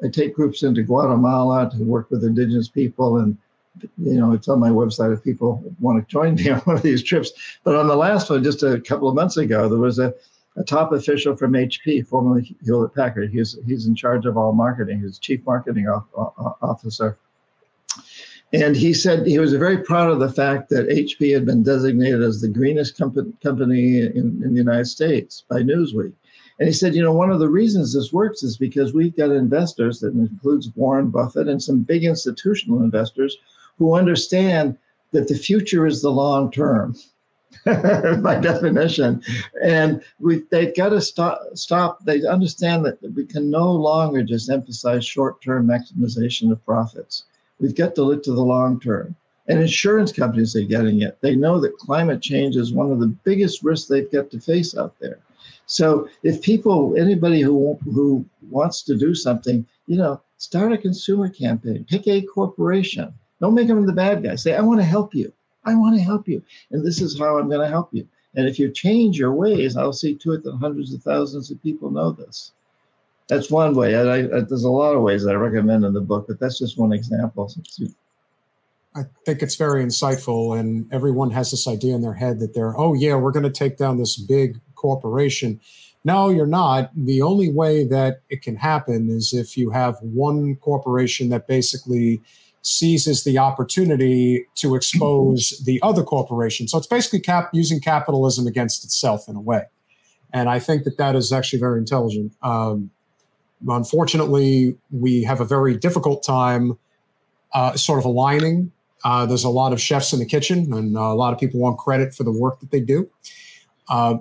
I take groups into Guatemala to work with indigenous people, and you know, it's on my website if people want to join me on one of these trips. But on the last one, just a couple of months ago, there was a top official from HP, formerly Hewlett Packard. He's in charge of all marketing. He's chief marketing officer. And he said he was very proud of the fact that HP had been designated as the greenest company in the United States by Newsweek. And he said, you know, one of the reasons this works is because we've got investors, that includes Warren Buffett and some big institutional investors, who understand that the future is the long term, by definition. And they've got to stop. They understand that we can no longer just emphasize short-term maximization of profits. We've got to look to the long term. And insurance companies are getting it. They know that climate change is one of the biggest risks they've got to face out there. So if anybody who wants to do something, you know, start a consumer campaign, pick a corporation. Don't make them the bad guy. Say, I want to help you. I want to help you. And this is how I'm going to help you. And if you change your ways, I'll see to it that hundreds of thousands of people know this. That's one way. And there's a lot of ways that I recommend in the book, but that's just one example. I think it's very insightful, and everyone has this idea in their head that we're going to take down this big corporation. No, you're not. The only way that it can happen is if you have one corporation that basically seizes the opportunity to expose the other corporation. So it's basically using capitalism against itself in a way. And I think that is actually very intelligent. Unfortunately, we have a very difficult time sort of aligning. There's a lot of chefs in the kitchen, and a lot of people want credit for the work that they do.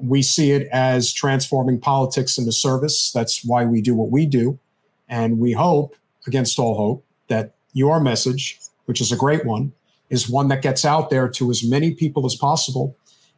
We see it as transforming politics into service. That's why we do what we do. And we hope, against all hope, that your message, which is a great one, is one that gets out there to as many people as possible.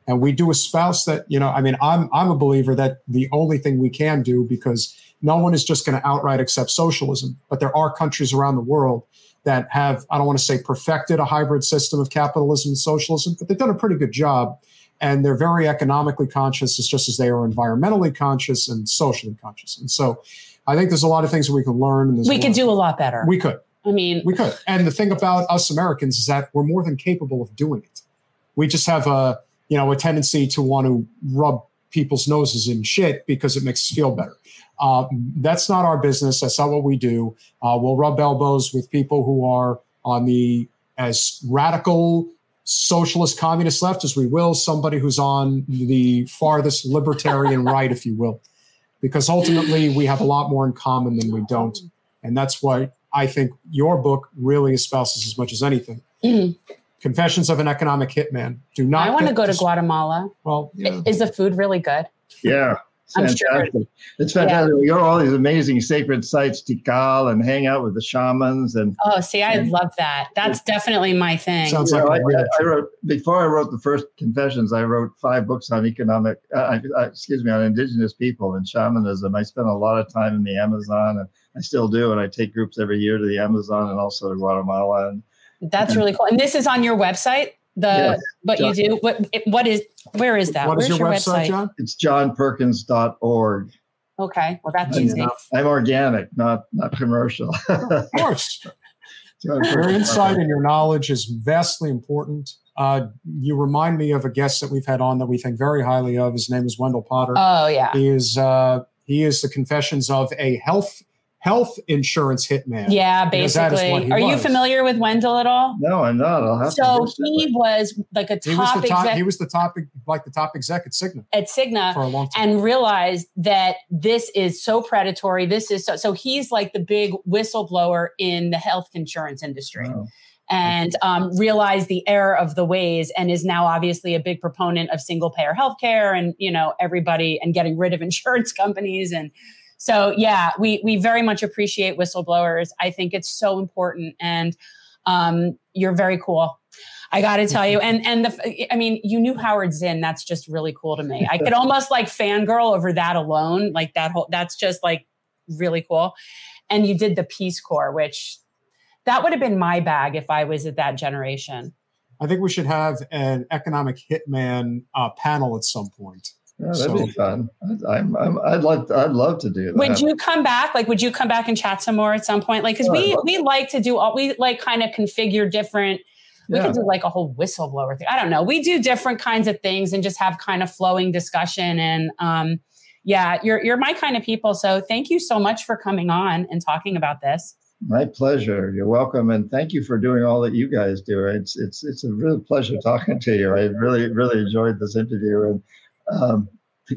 And we do espouse that, you know, I mean, I'm a believer that the only thing we can do, because no one is just going to outright accept socialism, but there are countries around the world that have, I don't want to say perfected a hybrid system of capitalism and socialism, but they've done a pretty good job. And they're very economically conscious, just as they are environmentally conscious and socially conscious. And so I think there's a lot of things that we can learn. And we could do a lot better. We could. I mean, we could. And the thing about us Americans is that we're more than capable of doing it. We just have a tendency to want to rub people's noses in shit because it makes us feel better. That's not our business. That's not what we do. We'll rub elbows with people who are on the as radical socialist communist left as we will, somebody who's on the farthest libertarian right, if you will, because ultimately we have a lot more in common than we don't. And that's why I think your book really espouses as much as anything. Mm-hmm. Confessions of an Economic Hitman. Do not. I want to go to Guatemala. Well, yeah. Is the food really good? Yeah, fantastic. Sure. It's fantastic. Yeah. We go to all these amazing sacred sites, Tikal, and hang out with the shamans. And I love that. That's definitely my thing. Sounds like before I wrote the first Confessions, I wrote 5 books on on indigenous people and shamanism. I spent a lot of time in the Amazon, and I still do. And I take groups every year to the Amazon and also to Guatemala. That's really cool. And this is on your website, where is that? Where's your website, John? It's johnperkins.org. Okay, well, that's easy. I'm organic, not commercial. Of course. Your insight and your knowledge is vastly important. You remind me of a guest that we've had on that we think very highly of. His name is Wendell Potter. Oh, yeah. He is the Confessions of a Health Insurance Hitman. Yeah, basically. Are you familiar with Wendell at all? No, I'm not. I'll have to. So he was like a top exec. He was the top exec at Cigna. At Cigna. For a long time. And realized that this is so predatory. This is so he's like the big whistleblower in the health insurance industry. Wow. And realized the error of the ways and is now obviously a big proponent of single payer healthcare and, you know, everybody and getting rid of insurance companies. And so, yeah, we very much appreciate whistleblowers. I think it's so important. And you're very cool. I got to tell you. And I mean, you knew Howard Zinn. That's just really cool to me. I could almost like fangirl over that alone. Like that's just like really cool. And you did the Peace Corps, which that would have been my bag if I was at that generation. I think we should have an economic hitman panel at some point. Yeah, that'd be fun. I'd love to do that. Would you come back? Like, would you come back and chat some more at some point? Like, because we like to do all, we like kind of configure different, we could do like a whole whistleblower thing. I don't know. We do different kinds of things and just have kind of flowing discussion. And yeah, you're my kind of people. So thank you so much for coming on and talking about this. My pleasure. You're welcome. And thank you for doing all that you guys do. It's a real pleasure talking to you. I really, really enjoyed this interview and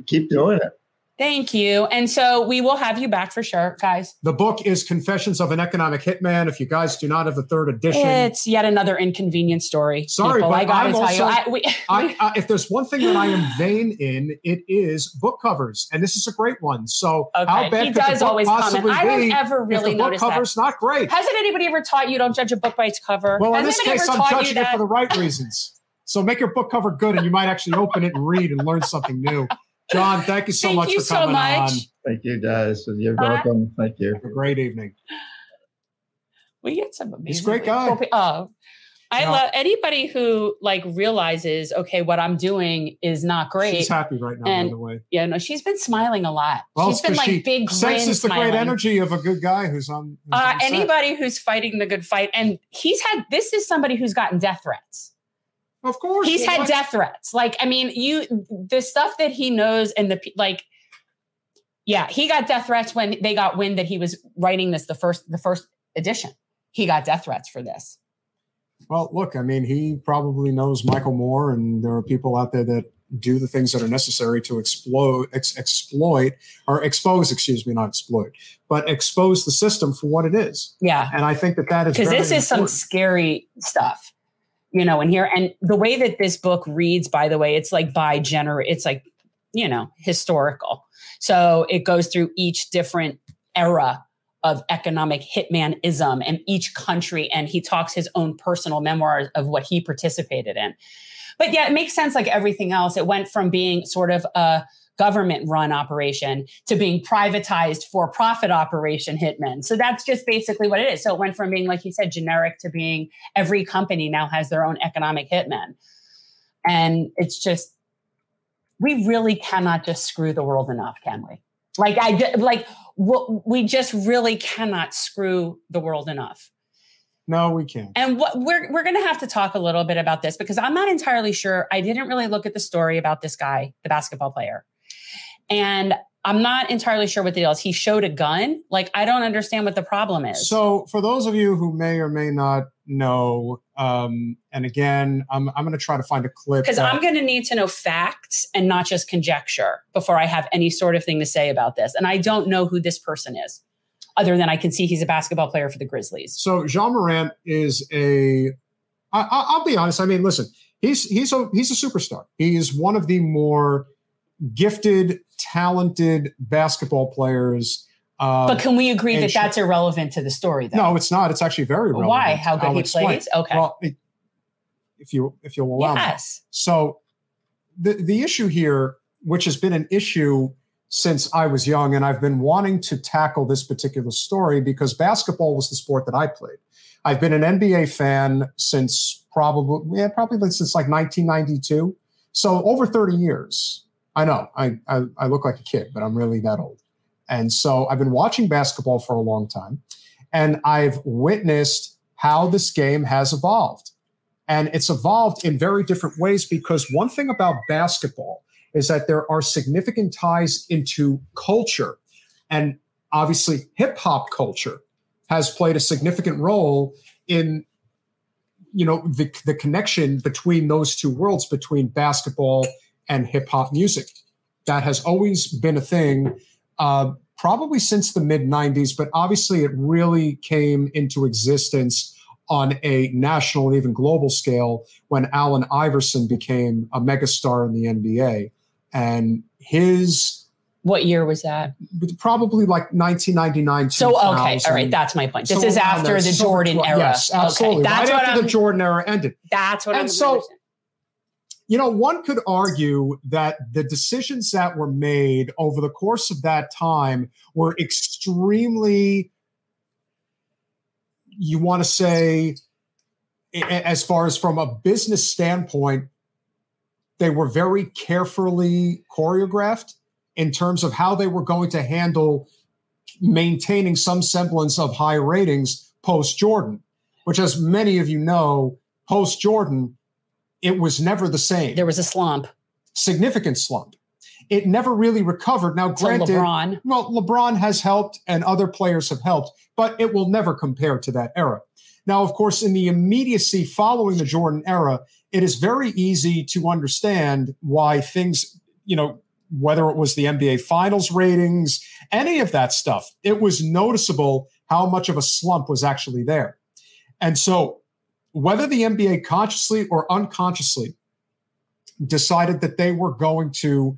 keep doing it. Thank you. And so we will have you back for sure, guys. The book is Confessions of an Economic Hitman. If you guys do not have the third edition. It's yet another inconvenient story. Sorry, people. But I gotta tell you. If there's one thing that I am vain in, it is book covers. And this is a great one. So how bad he could does the book always comment. I don't ever really notice that. The book cover's not great. Hasn't anybody ever taught you don't judge a book by its cover? Well, in this case, I'm judging it for the right reasons. So make your book cover good and you might actually open it and read and learn something new. John, thank you so much for coming on. Thank you, guys. You're welcome. Thank you. Have a great evening. We get some amazing. He's a great guy. I love anybody who like realizes, okay, what I'm doing is not great. She's happy right now, by the way. Yeah, no, she's been smiling a lot. Well, she's been like big grin smiling. Senses the great energy of a good guy who's on. Anybody who's fighting the good fight. And this is somebody who's gotten death threats. Of course. He's had death threats. Like, I mean, the stuff that he knows and he got death threats when they got wind that he was writing this, the first edition. He got death threats for this. Well, look, I mean, he probably knows Michael Moore and there are people out there that do the things that are necessary to expose the system for what it is. Yeah. And I think that is because this is important. Some scary stuff. You know, in here and the way that this book reads, by the way, it's like it's like, you know, historical. So it goes through each different era of economic hitmanism and each country. And he talks his own personal memoirs of what he participated in. But yeah, it makes sense. Like everything else, it went from being sort of a government run operation to being privatized for profit operation hitmen. So that's just basically what it is. So it went from being, like you said, generic to being every company now has their own economic hitman. And it's just, we really cannot just screw the world enough, can we? We just really cannot screw the world enough. No, we can't. And we're going to have to talk a little bit about this because I'm not entirely sure. I didn't really look at the story about this guy, the basketball player. And I'm not entirely sure what the deal is. He showed a gun. Like, I don't understand what the problem is. So for those of you who may or may not know, and again, I'm going to try to find a clip. Because I'm going to need to know facts and not just conjecture before I have any sort of thing to say about this. And I don't know who this person is, other than I can see he's a basketball player for the Grizzlies. So Ja Morant is I'll be honest. I mean, listen, he's a superstar. He is one of the more gifted, talented basketball players. But can we agree that that's irrelevant to the story, though? No, it's not. It's actually very relevant. Why? How good he plays? Okay. Well, if you'll allow me. So the issue here, which has been an issue since I was young, and I've been wanting to tackle this particular story because basketball was the sport that I played. I've been an NBA fan since probably since like 1992. So over 30 years. I know I look like a kid, but I'm really that old. And so I've been watching basketball for a long time, and I've witnessed how this game has evolved. And it's evolved in very different ways, because one thing about basketball is that there are significant ties into culture. And obviously, hip-hop culture has played a significant role in, you know, the connection between those two worlds, between basketball and hip-hop music. That has always been a thing, probably since the mid-'90s, but obviously it really came into existence on a national and even global scale when Allen Iverson became a megastar in the NBA. And his... What year was that? Probably like 1999, 2000. So, okay. All right. That's my point. This is after the Jordan era. Yes, absolutely. Okay. That's right after the Jordan era ended. That's what I'm saying. And so, you know, one could argue that the decisions that were made over the course of that time were extremely... You want to say, as far as from a business standpoint, they were very carefully choreographed in terms of how they were going to handle maintaining some semblance of high ratings post-Jordan, which, as many of you know, post-Jordan, it was never the same. There was a slump. Significant slump. It never really recovered. Now, granted, LeBron. Well, LeBron has helped and other players have helped, but it will never compare to that era. Now, of course, in the immediacy following the Jordan era, it is very easy to understand why things, you know, whether it was the NBA Finals ratings, any of that stuff, it was noticeable how much of a slump was actually there. And so whether the NBA consciously or unconsciously decided that they were going to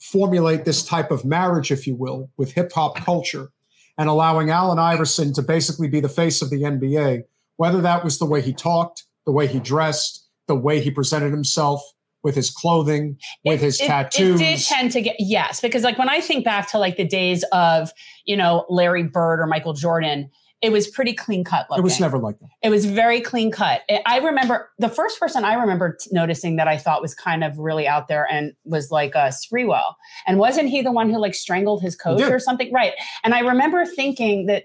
formulate this type of marriage, if you will, with hip-hop culture and allowing Allen Iverson to basically be the face of the NBA, whether that was the way he talked, the way he dressed, the way he presented himself with his clothing, with his tattoos. It did tend to get, yes, because like when I think back to like the days of, you know, Larry Bird or Michael Jordan, it was pretty clean cut looking. It was never like that. It was very clean cut. I remember the first person I remember noticing that I thought was kind of really out there and was like Sprewell. And wasn't he the one who like strangled his coach or something? Right. And I remember thinking that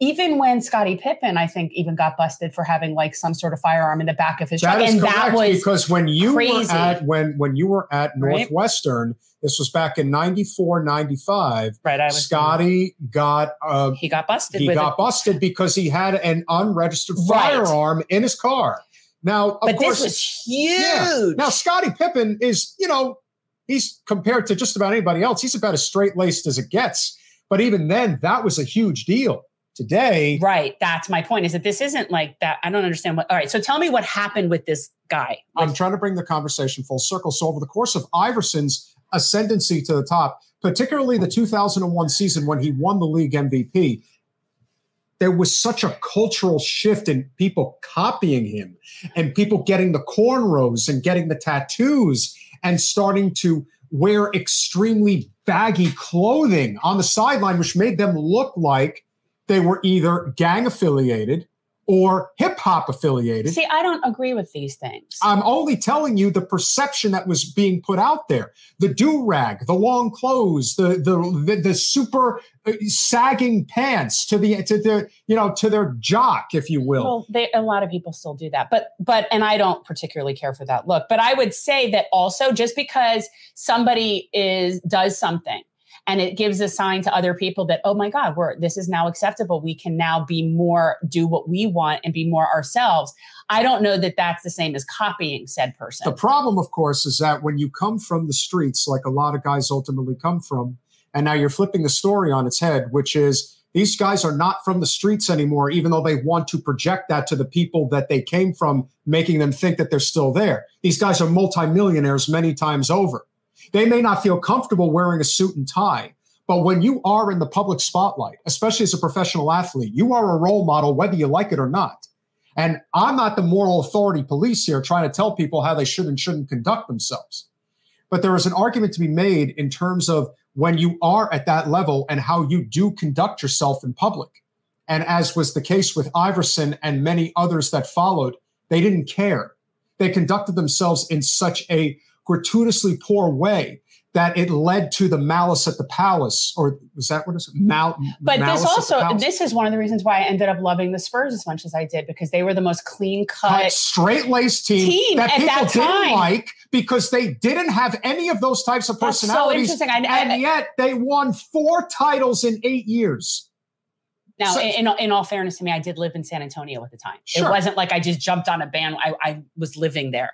even when Scottie Pippen, I think, even got busted for having like some sort of firearm in the back of his truck. And that was because when you were at when you were at Northwestern, this was back in 94, 95. Right, Scottie got busted. He got busted because he had an unregistered firearm in his car. Now, of course, this was huge. Yeah. Now, Scottie Pippen is, you know, he's compared to just about anybody else. He's about as straight-laced as it gets. But even then, that was a huge deal. Today. Right. That's my point, is that this isn't like that. I don't understand what. All right. So tell me what happened with this guy. I'm trying to bring the conversation full circle. So over the course of Iverson's ascendancy to the top, particularly the 2001 season when he won the league MVP, there was such a cultural shift in people copying him and people getting the cornrows and getting the tattoos and starting to wear extremely baggy clothing on the sideline, which made them look like they were either gang affiliated or hip hop affiliated. See, I don't agree with these things. I'm only telling you the perception that was being put out there. The do-rag, the long clothes, the super sagging pants to their jock, if you will. Well, a lot of people still do that. But and I don't particularly care for that look, but I would say that also just because somebody does something, and it gives a sign to other people that, oh my God, this is now acceptable. We can now be more, do what we want and be more ourselves. I don't know that that's the same as copying said person. The problem, of course, is that when you come from the streets, like a lot of guys ultimately come from, and now you're flipping the story on its head, which is these guys are not from the streets anymore, even though they want to project that to the people that they came from, making them think that they're still there. These guys are multimillionaires many times over. They may not feel comfortable wearing a suit and tie, but when you are in the public spotlight, especially as a professional athlete, you are a role model, whether you like it or not. And I'm not the moral authority police here trying to tell people how they should and shouldn't conduct themselves. But there is an argument to be made in terms of when you are at that level and how you do conduct yourself in public. And as was the case with Iverson and many others that followed, they didn't care. They conducted themselves in such a gratuitously poor way that it led to the malice at the palace, or was that what it was? But this also, this is one of the reasons why I ended up loving the Spurs as much as I did, because they were the most clean-cut, straight-laced team that people didn't like because they didn't have any of those types of personalities. That's so interesting. And yet they won 4 titles in 8 years. Now, so, in all fairness to me, I did live in San Antonio at the time. Sure. It wasn't like I just jumped on a band. I was living there.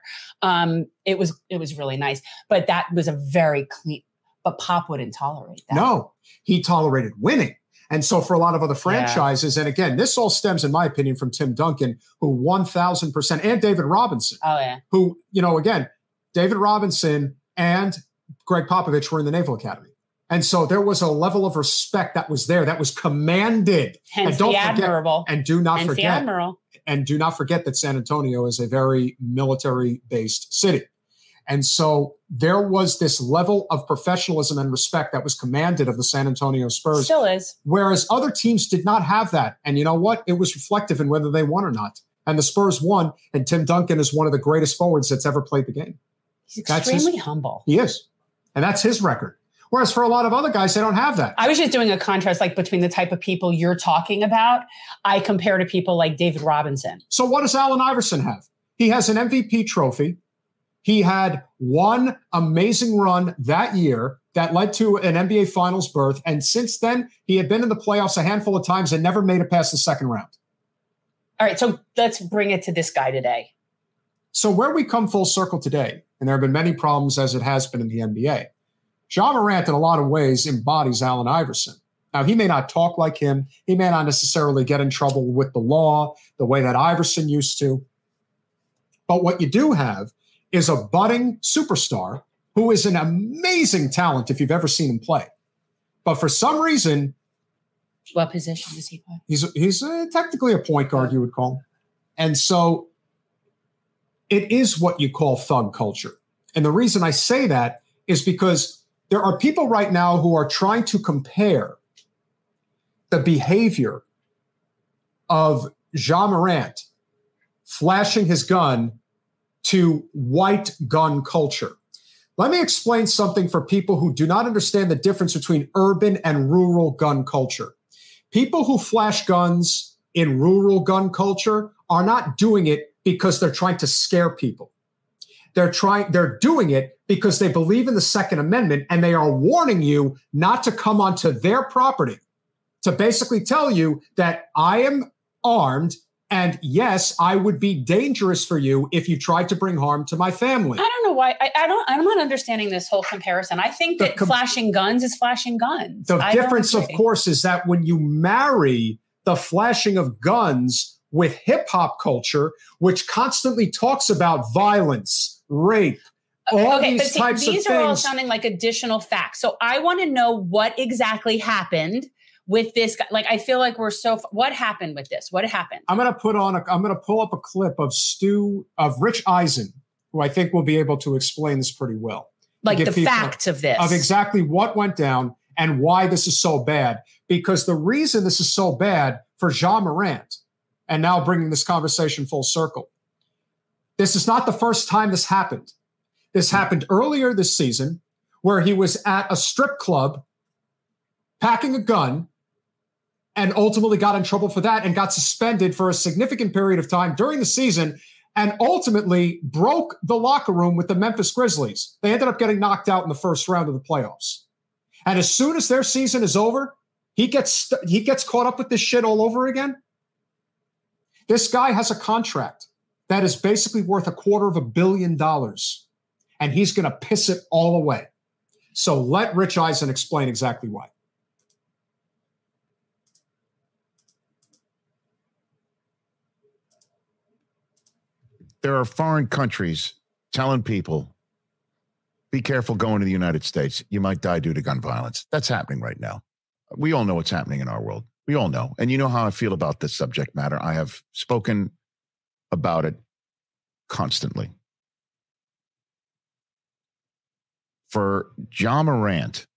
It was really nice. But that was a very clean, but Pop wouldn't tolerate that. No, he tolerated winning. And so for a lot of other franchises, and again, this all stems, in my opinion, from Tim Duncan, who 1,000%, and David Robinson. Oh, yeah. Who, you know, again, David Robinson and Greg Popovich were in the Naval Academy. And so there was a level of respect that was there, that was commanded. Hence the admiral. And do not forget that San Antonio is a very military-based city. And so there was this level of professionalism and respect that was commanded of the San Antonio Spurs. Still is. Whereas other teams did not have that. And you know what? It was reflective in whether they won or not. And the Spurs won. And Tim Duncan is one of the greatest forwards that's ever played the game. He's extremely humble. He is. And that's his record. Whereas for a lot of other guys, they don't have that. I was just doing a contrast, like between the type of people you're talking about, I compare to people like David Robinson. So what does Allen Iverson have? He has an MVP trophy. He had one amazing run that year that led to an NBA Finals berth. And since then, he had been in the playoffs a handful of times and never made it past the second round. All right, so let's bring it to this guy today. So where we come full circle today, and there have been many problems as it has been in the NBA, Ja Morant, in a lot of ways, embodies Allen Iverson. Now, he may not talk like him. He may not necessarily get in trouble with the law the way that Iverson used to. But what you do have is a budding superstar who is an amazing talent if you've ever seen him play. But for some reason... What position does he play? He's technically a point guard, you would call him. And so it is what you call thug culture. And the reason I say that is because... there are people right now who are trying to compare the behavior of Ja Morant flashing his gun to white gun culture. Let me explain something for people who do not understand the difference between urban and rural gun culture. People who flash guns in rural gun culture are not doing it because they're trying to scare people. They're doing it because they believe in the Second Amendment, and they are warning you not to come onto their property, to basically tell you that I am armed and yes, I would be dangerous for you if you tried to bring harm to my family. I don't know why. I'm not understanding this whole comparison. I think that flashing guns is flashing guns. The difference, of course, is that when you marry the flashing of guns with hip hop culture, which constantly talks about violence, rape, these are all sounding like additional facts. So I want to know what exactly happened with this guy. Like, I feel like we're what happened with this? What happened? I'm going to pull up a clip of Rich Eisen, who I think will be able to explain this pretty well. Like the facts of this. Of exactly what went down and why this is so bad. Because the reason this is so bad for Ja Morant, and now bringing this conversation full circle, this is not the first time this happened. This happened earlier this season, where he was at a strip club packing a gun and ultimately got in trouble for that and got suspended for a significant period of time during the season and ultimately broke the locker room with the Memphis Grizzlies. They ended up getting knocked out in the first round of the playoffs. And as soon as their season is over, he gets caught up with this shit all over again. This guy has a contract that is basically worth $250 million. And he's going to piss it all away. So let Rich Eisen explain exactly why. There are foreign countries telling people, be careful going to the United States. You might die due to gun violence. That's happening right now. We all know what's happening in our world. We all know. And you know how I feel about this subject matter. I have spoken about it constantly. For Ja Morant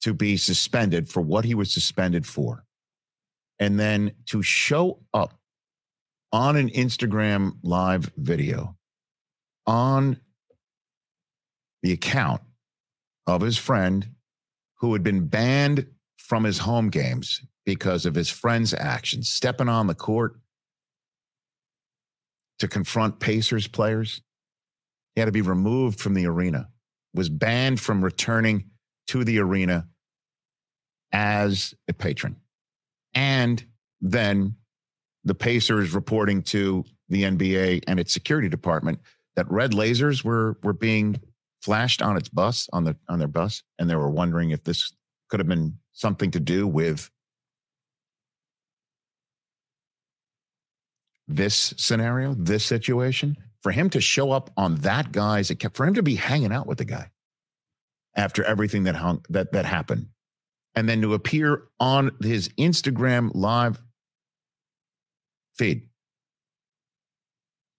to be suspended for what he was suspended for, and then to show up on an Instagram live video on the account of his friend who had been banned from his home games because of his friend's actions, stepping on the court to confront Pacers players. He had to be removed from the arena, was banned from returning to the arena as a patron. And then the Pacers reporting to the NBA and its security department that red lasers were being flashed on its bus, on their bus, and they were wondering if this could have been something to do with this scenario, this situation. For him to show up on that guy's account, for him to be hanging out with the guy after everything that happened, and then to appear on his Instagram live feed.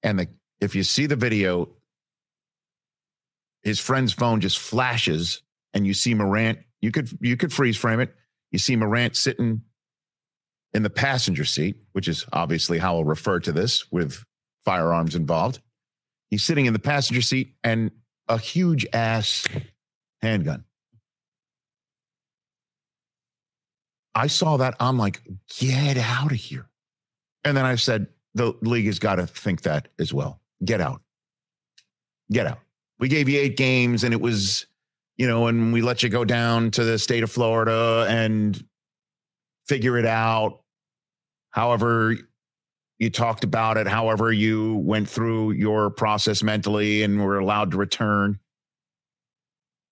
And if you see the video, his friend's phone just flashes and you see Morant. You could freeze frame it. You see Morant sitting in the passenger seat, which is obviously how I'll refer to this with firearms involved. He's sitting in the passenger seat and a huge ass handgun. I saw that. I'm like, get out of here. And then I said, the league has got to think that as well. Get out. Get out. We gave you 8 games and it was, you know, and we let you go down to the state of Florida and figure it out. However you talked about it, however you went through your process mentally and were allowed to return.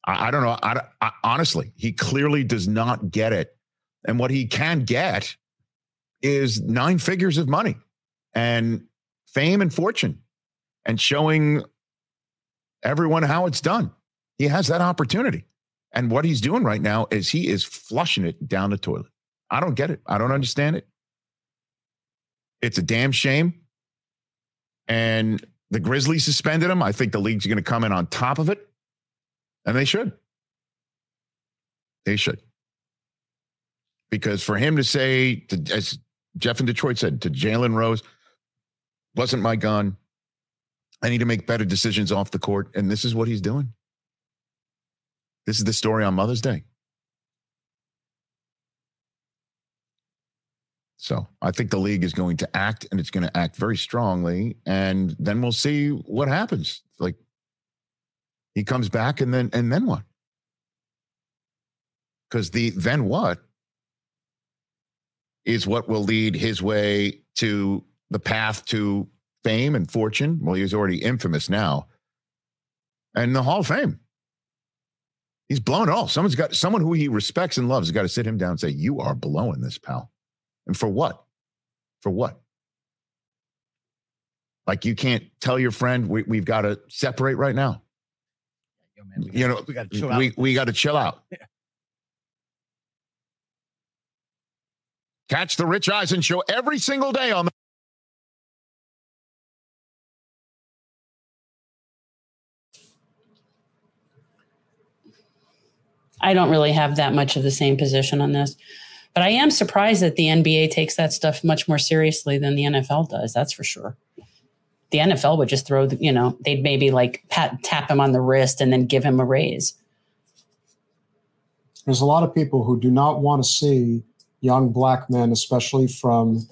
I don't know. I honestly, he clearly does not get it. And what he can get is 9 figures of money and fame and fortune and showing everyone how it's done. He has that opportunity. And what he's doing right now is he is flushing it down the toilet. I don't get it. I don't understand it. It's a damn shame. And the Grizzlies suspended him. I think the league's going to come in on top of it. And they should. They should. Because for him to say, as Jeff in Detroit said, to Jalen Rose, wasn't my gun. I need to make better decisions off the court. And this is what he's doing. This is the story on Mother's Day. So I think the league is going to act, and it's going to act very strongly. And then we'll see what happens. Like, he comes back and then what? Because the then what is what will lead his way to the path to fame and fortune. Well, he's already infamous now. And the Hall of Fame. He's blown it all. Someone who he respects and loves has got to sit him down and say, you are blowing this, pal. And for what? For what? Like, you can't tell your friend, we've got to separate right now. Yo, man, we got to chill out. Yeah. Catch the Rich Eisen Show every single day on the I don't really have that much of the same position on this. But I am surprised that the NBA takes that stuff much more seriously than the NFL does. That's for sure. The NFL would just throw, they'd maybe like tap him on the wrist and then give him a raise. There's a lot of people who do not want to see young black men, especially from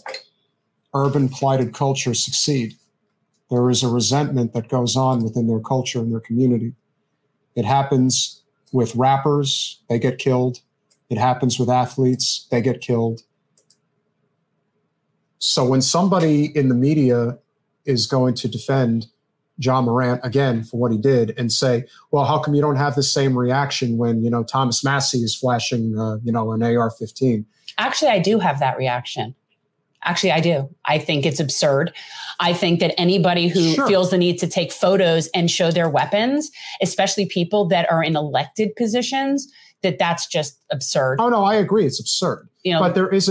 urban plighted cultures, succeed. There is a resentment that goes on within their culture and their community. It happens with rappers. They get killed. It happens with athletes. They get killed. So when somebody in the media is going to defend Ja Morant again for what he did and say, well, how come you don't have the same reaction when, Thomas Massey is flashing, an AR-15? Actually, I do have that reaction. Actually, I do. I think it's absurd. I think that anybody who feels the need to take photos and show their weapons, especially people that are in elected positions, that's just absurd. Oh no, I agree. It's absurd. But there is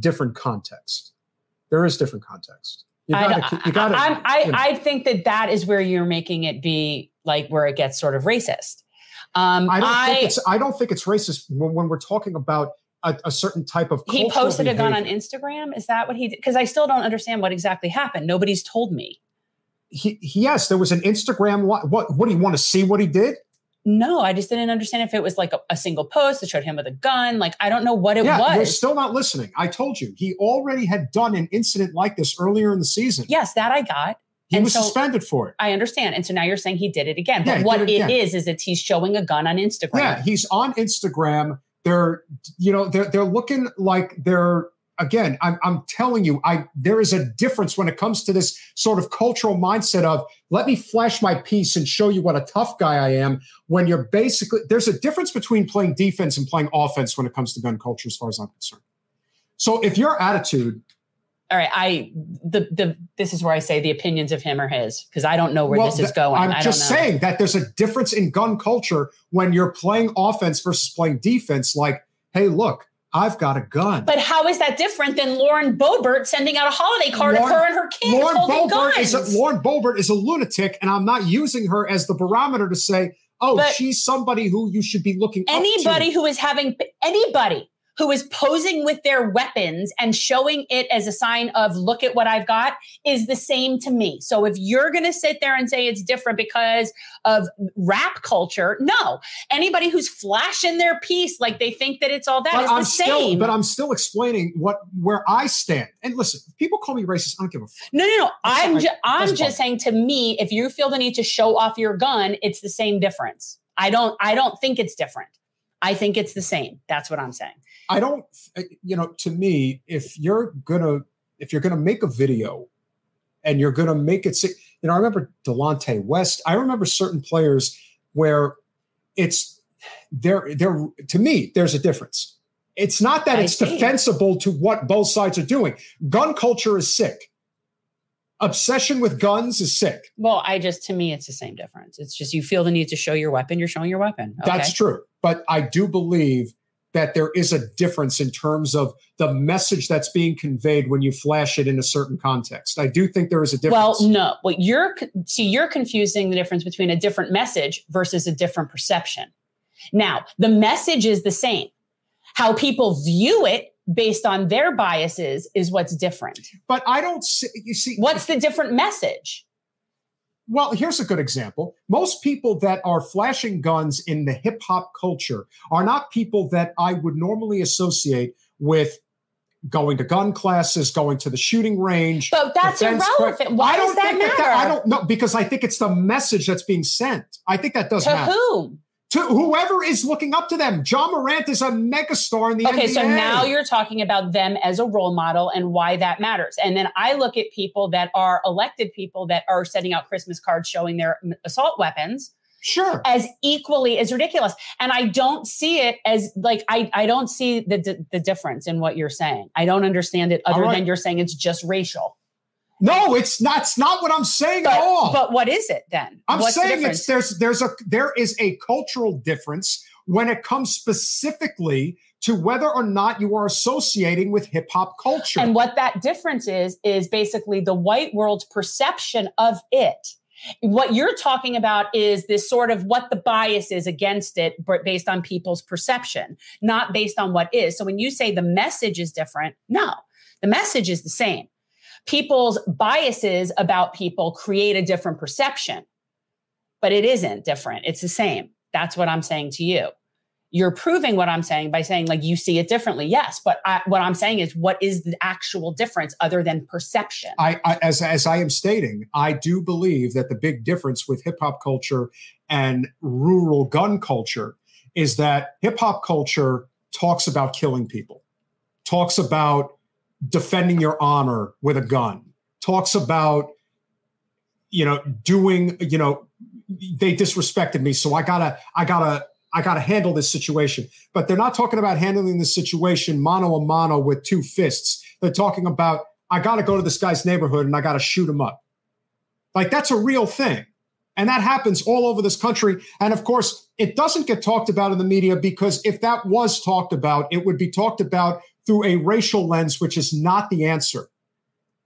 different context. There is different context. I think that is where you're making it be like where it gets sort of racist. I don't think it's racist when we're talking about a certain type of cultural behavior. He posted a gun on Instagram. Is that what he did? Because I still don't understand what exactly happened. Nobody's told me. Yes, there was an Instagram. What do you want to see? What he did? No, I just didn't understand if it was like a single post that showed him with a gun. Like, I don't know what it was. You're still not listening. I told you. He already had done an incident like this earlier in the season. Yes, that I got. He was suspended for it. I understand. And so now you're saying he did it again. But what it is it's he's showing a gun on Instagram. Yeah, he's on Instagram. They're, they're looking like they're, again, I'm telling you, there is a difference when it comes to this sort of cultural mindset of, let me flash my piece and show you what a tough guy I am, when you're basically, there's a difference between playing defense and playing offense when it comes to gun culture, as far as I'm concerned. So if your attitude... All right, this is where I say the opinions of him or his, because I don't know where this is going. I'm just saying that there's a difference in gun culture when you're playing offense versus playing defense. Like, hey, look, I've got a gun. But how is that different than Lauren Boebert sending out a holiday card of her and her kids holding guns? Lauren Boebert is a lunatic, and I'm not using her as the barometer to say, she's somebody who you should be looking up to. Anybody who is posing with their weapons and showing it as a sign of, look at what I've got, is the same to me. So if you're going to sit there and say it's different because of rap culture, no. Anybody who's flashing their piece like they think that it's all that is the same. But I'm still explaining where I stand. And listen, if people call me racist, I don't give a fuck. No. I'm just saying, to me, if you feel the need to show off your gun, it's the same difference. I don't think it's different. I think it's the same. That's what I'm saying. I don't, to me, if you're gonna make a video and you're gonna make it, I remember Delonte West. I remember certain players where it's there. To me, there's a difference. It's not that it's defensible to what both sides are doing. Gun culture is sick. Obsession with guns is sick. Well, to me, it's the same difference. It's just, you feel the need to show your weapon, you're showing your weapon. Okay. That's true. But I do believe that there is a difference in terms of the message that's being conveyed when you flash it in a certain context. I do think there is a difference. Well, no. You're confusing the difference between a different message versus a different perception. Now, the message is the same. How people view it based on their biases is what's different. But I don't see, what's the different message? Well, here's a good example. Most people that are flashing guns in the hip hop culture are not people that I would normally associate with going to gun classes, going to the shooting range. But that's irrelevant. Why does that matter? I don't know, because I think it's the message that's being sent. I think that does matter. To whom? To whoever is looking up to them. Ja Morant is a megastar in the NBA. Okay, so now you're talking about them as a role model and why that matters. And then I look at people that are elected people that are sending out Christmas cards showing their assault weapons. Sure. As equally as ridiculous. And I don't see it as, like, I don't see the difference in what you're saying. I don't understand it other than you're saying it's just racial. No, it's not what I'm saying at all. But what is it then? What's saying there is a cultural difference when it comes specifically to whether or not you are associating with hip hop culture. And what that difference is basically the white world's perception of it. What you're talking about is this sort of what the bias is against it, but based on people's perception, not based on what is. So when you say the message is different, no, the message is the same. People's biases about people create a different perception, but it isn't different. It's the same. That's what I'm saying to you. You're proving what I'm saying by saying, like, you see it differently. Yes. But what I'm saying is, what is the actual difference other than perception? As I am stating, I do believe that the big difference with hip hop culture and rural gun culture is that hip hop culture talks about killing people, talks about defending your honor with a gun, talks about, doing, they disrespected me, so I gotta handle this situation. But they're not talking about handling the situation mano a mano with two fists. They're talking about, I gotta go to this guy's neighborhood and I gotta shoot him up. Like, that's a real thing. And that happens all over this country. And of course, it doesn't get talked about in the media, because if that was talked about, it would be talked about through a racial lens, which is not the answer.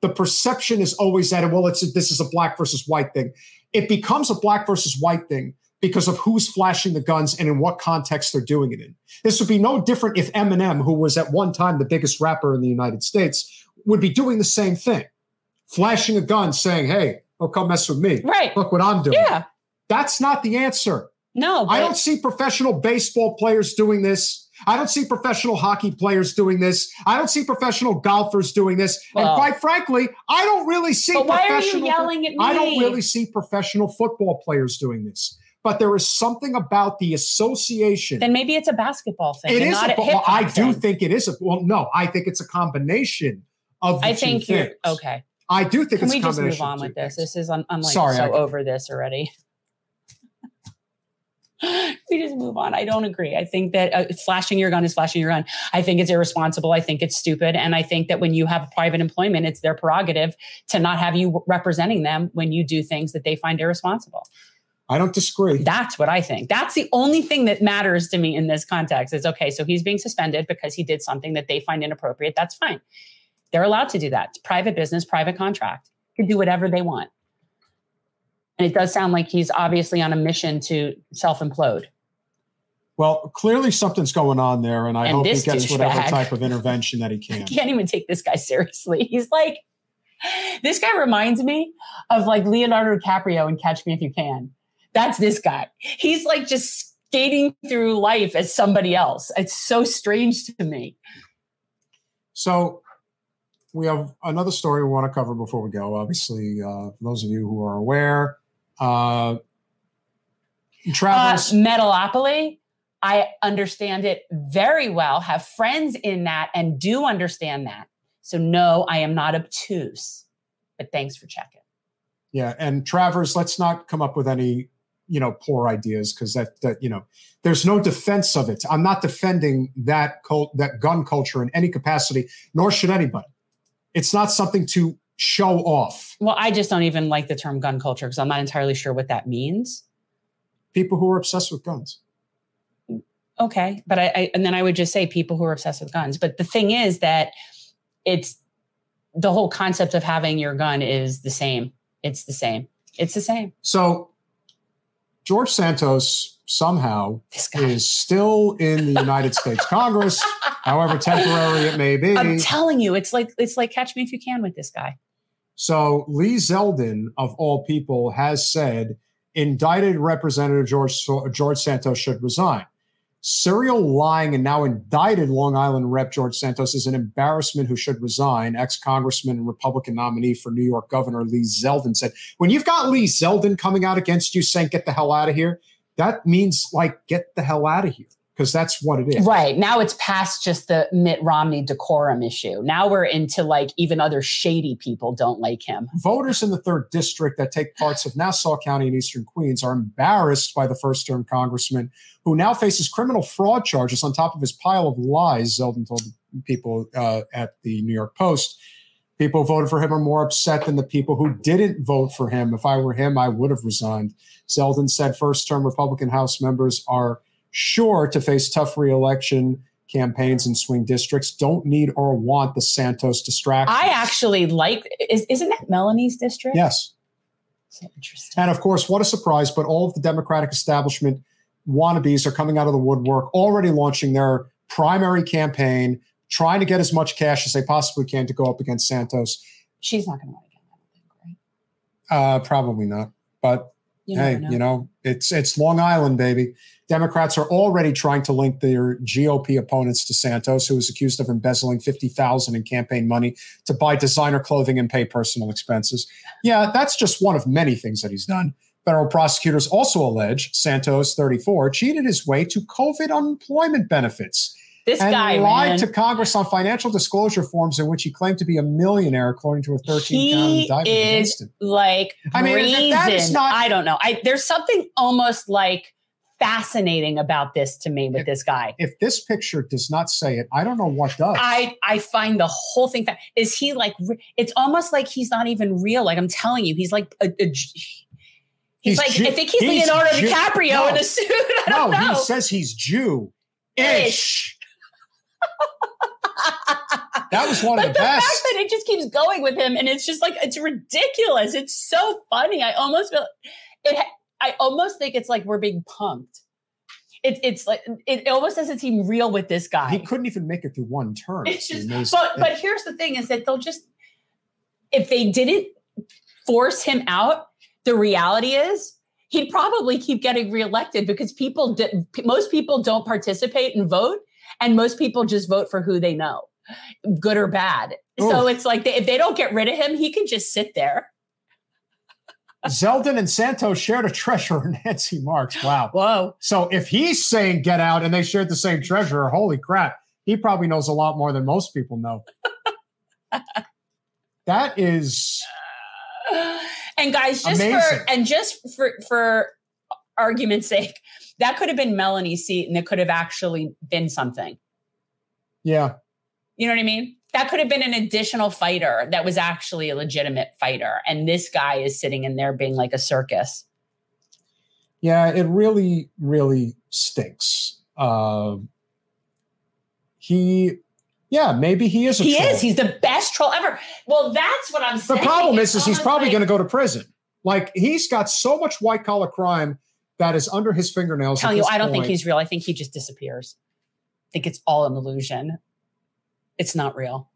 The perception is always that, well, this is a black versus white thing. It becomes a black versus white thing because of who's flashing the guns and in what context they're doing it in. This would be no different if Eminem, who was at one time the biggest rapper in the United States, would be doing the same thing. Flashing a gun, saying, hey, don't come mess with me. Right. Look what I'm doing. Yeah. That's not the answer. No, I don't see professional baseball players doing this. I don't see professional hockey players doing this. I don't see professional golfers doing this. Well, and quite frankly, I don't really see professional. Why are you yelling at me? I don't really see professional football players doing this. But there is something about the association. Then maybe it's a basketball thing. It is. Well, no, I think it's a combination of the two things. Okay. I do think it's a combination. Can we just move on with this? This is, I'm like so over this already. We just move on. I don't agree. I think that flashing your gun is flashing your gun. I think it's irresponsible. I think it's stupid. And I think that when you have private employment, it's their prerogative to not have you representing them when you do things that they find irresponsible. I don't disagree. That's what I think. That's the only thing that matters to me in this context is, okay, so he's being suspended because he did something that they find inappropriate. That's fine. They're allowed to do that. It's private business, private contract. You can do whatever they want. And it does sound like he's obviously on a mission to self-implode. Well, clearly something's going on there, and I hope he gets whatever type of intervention that he can. I can't even take this guy seriously. He's like, this guy reminds me of like Leonardo DiCaprio in Catch Me If You Can. That's this guy. He's like just skating through life as somebody else. It's so strange to me. So we have another story we want to cover before we go. Obviously, those of you who are aware, Travis Metalopoly, I understand it very well, have friends in that and do understand that. So no, I am not obtuse, but thanks for checking. Yeah. And Travers, let's not come up with any, poor ideas because that there's no defense of it. I'm not defending that gun culture in any capacity, nor should anybody. It's not something to show off. Well, I just don't even like the term gun culture because I'm not entirely sure what that means. People who are obsessed with guns. Okay. But and then I would just say people who are obsessed with guns. But the thing is that it's the whole concept of having your gun is the same. It's the same. It's the same. So George Santos somehow is still in the United States Congress, however temporary it may be. I'm telling you, it's like Catch Me If You Can with this guy. So Lee Zeldin, of all people, has said indicted Representative George Santos should resign. Serial lying and now indicted Long Island Rep. George Santos is an embarrassment who should resign, ex-congressman and Republican nominee for New York Governor Lee Zeldin said. When you've got Lee Zeldin coming out against you saying, get the hell out of here, that means, like, get the hell out of here, because that's what it is. Right. Now it's past just the Mitt Romney decorum issue. Now we're into, like, even other shady people don't like him. Voters in the 3rd District that take parts of Nassau County and Eastern Queens are embarrassed by the first-term congressman who now faces criminal fraud charges on top of his pile of lies, Zeldin told people at the New York Post. People who voted for him are more upset than the people who didn't vote for him. If I were him, I would have resigned. Zeldin said first-term Republican House members are sure to face tough re-election campaigns in swing districts, don't need or want the Santos distraction. I actually isn't that Melanie's district? Yes. So interesting. And of course, what a surprise, but all of the Democratic establishment wannabes are coming out of the woodwork, already launching their primary campaign, trying to get as much cash as they possibly can to go up against Santos. She's not going to want to get that, right? Probably not, but it's Long Island, baby. Democrats are already trying to link their GOP opponents to Santos, who is accused of embezzling $50,000 in campaign money to buy designer clothing and pay personal expenses. Yeah, that's just one of many things that he's done. Federal prosecutors also allege Santos, 34, cheated his way to COVID unemployment benefits. This guy lied to Congress on financial disclosure forms in which he claimed to be a millionaire, according to a 13-count indictment against him. I don't know. There's something almost like fascinating about this to me with this guy. If this picture does not say it, I don't know what does. I find the whole thing. Is he like? It's almost like he's not even real. Like I'm telling you, he's like a he's like Jew. I think he's Leonardo DiCaprio in a suit. I don't know. He says he's Jew-ish. That was one of the best. But the fact that it just keeps going with him, and it's just like it's ridiculous. It's so funny. I almost think it's like we're being punked. It's like it almost doesn't seem real with this guy. He couldn't even make it through one term. It's just, but here's the thing: is that they'll just if they didn't force him out, the reality is he'd probably keep getting reelected because most people don't participate and vote, and most people just vote for who they know, good or bad. Oof. So it's like if they don't get rid of him, he can just sit there. Zeldin and Santos shared a treasurer, Nancy Marks. Wow. Whoa. So if he's saying get out and they shared the same treasurer, holy crap, he probably knows a lot more than most people know. That is and guys, just amazing. for argument's sake, that could have been Melanie's seat and it could have actually been something. Yeah. You know what I mean? That could have been an additional fighter that was actually a legitimate fighter. And this guy is sitting in there being like a circus. Yeah, it really, really stinks. Maybe he is a troll. He is. He's the best troll ever. Well, that's what I'm saying. The problem is he's probably going to go to prison. Like, he's got so much white-collar crime that is under his fingernails. I'm telling you, I don't think he's real. I think he just disappears. I think it's all an illusion. It's not real.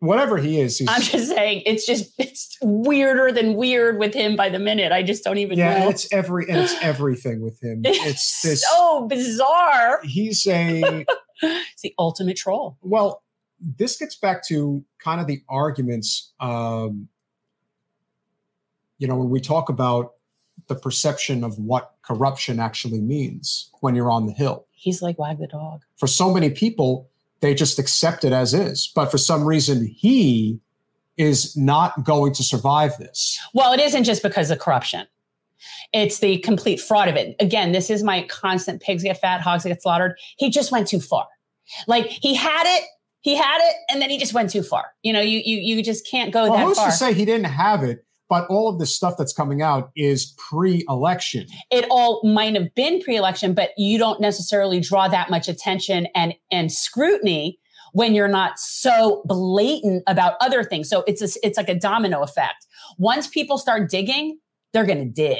Whatever he is. I'm just saying it's weirder than weird with him by the minute. I just don't even know. Yeah, it's everything with him. It's this, so bizarre. It's the ultimate troll. Well, this gets back to kind of the arguments, when we talk about the perception of what corruption actually means when you're on the Hill. He's like wag the dog. For so many people, they just accept it as is. But for some reason, he is not going to survive this. Well, it isn't just because of corruption. It's the complete fraud of it. Again, this is my constant pigs get fat, hogs get slaughtered. He just went too far. Like he had it, and then he just went too far. You know, you just can't go that far. Who's to say he didn't have it? But all of this stuff that's coming out is pre-election. It all might have been pre-election, but you don't necessarily draw that much attention and scrutiny when you're not so blatant about other things. So it's like a domino effect. Once people start digging, they're going to dig.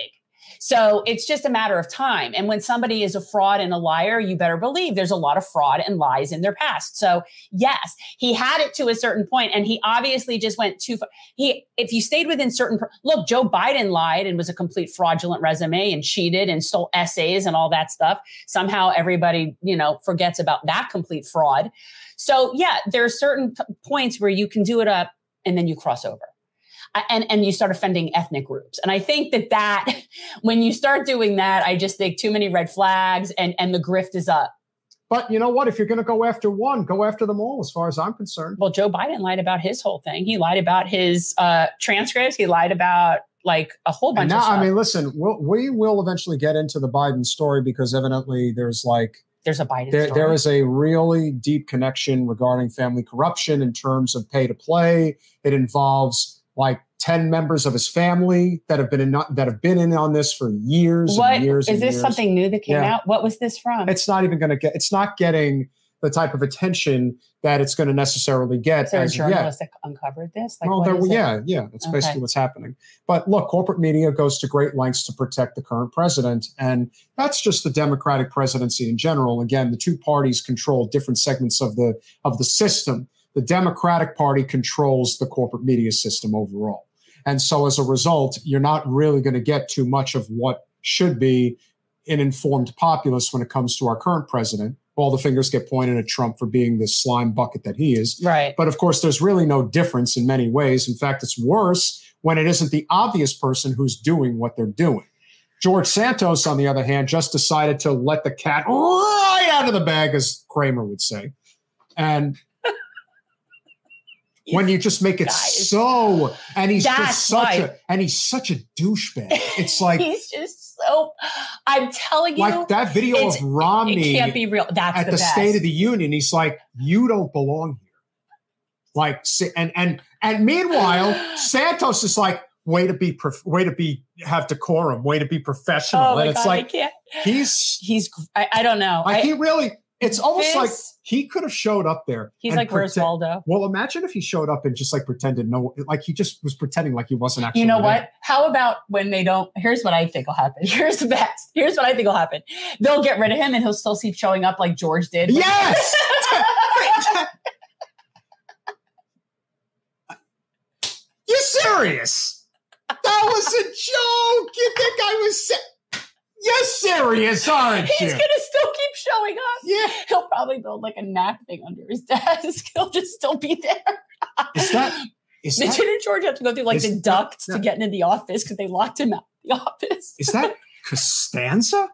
So it's just a matter of time. And when somebody is a fraud and a liar, you better believe there's a lot of fraud and lies in their past. So yes, he had it to a certain point, and he obviously just went too far. If you stayed within certain, look, Joe Biden lied and was a complete fraudulent resume and cheated and stole essays and all that stuff. Somehow everybody, forgets about that complete fraud. So yeah, there are certain points where you can do it up and then you cross over. And you start offending ethnic groups. And I think that when you start doing that, I just think too many red flags and the grift is up. But you know what? If you're going to go after one, go after them all, as far as I'm concerned. Well, Joe Biden lied about his whole thing. He lied about his transcripts. He lied about like a whole bunch of stuff. I mean, listen, we will eventually get into the Biden story because evidently there's a Biden story. There is a really deep connection regarding family corruption in terms of pay to play. It involves 10 members of his family that have been in on this for years and years. Is this something new that came out? What was this from? It's not getting the type of attention that it's going to necessarily get. Is there a journalist that uncovered this? That's basically what's happening. But look, corporate media goes to great lengths to protect the current president. And that's just the Democratic presidency in general. Again, the two parties control different segments of the system. The Democratic Party controls the corporate media system overall. And so as a result, you're not really going to get too much of what should be an informed populace when it comes to our current president. All the fingers get pointed at Trump for being this slime bucket that he is. Right. But of course, there's really no difference in many ways. In fact, it's worse when it isn't the obvious person who's doing what they're doing. George Santos, on the other hand, just decided to let the cat right out of the bag, as Kramer would say. And when you just make it he's such a douchebag. It's like he's just so. I'm telling you, like that video of Romney. It can't be real. That's at the State of the Union. He's like, you don't belong here. Like, and meanwhile, Santos is like, have decorum, way to be professional. Oh and my it's God, like I can't. I don't know. Like he really. It's almost like he could have showed up there. He's like, where's Waldo? Well, imagine if he showed up and just like pretended he just was pretending like he wasn't actually. You know there. What? How about when they don't? Here's what I think will happen. Here's the best. Here's what I think will happen. They'll get rid of him and he'll still keep showing up like George did. Yes. You're serious? That was a joke. You think I was You're serious, aren't you? He's going to still keep showing up. Yeah. He'll probably build like a knack thing under his desk. He'll just still be there. Did you and George have to go through like the ducts to get into the office because they locked him out of the office? Is that Costanza?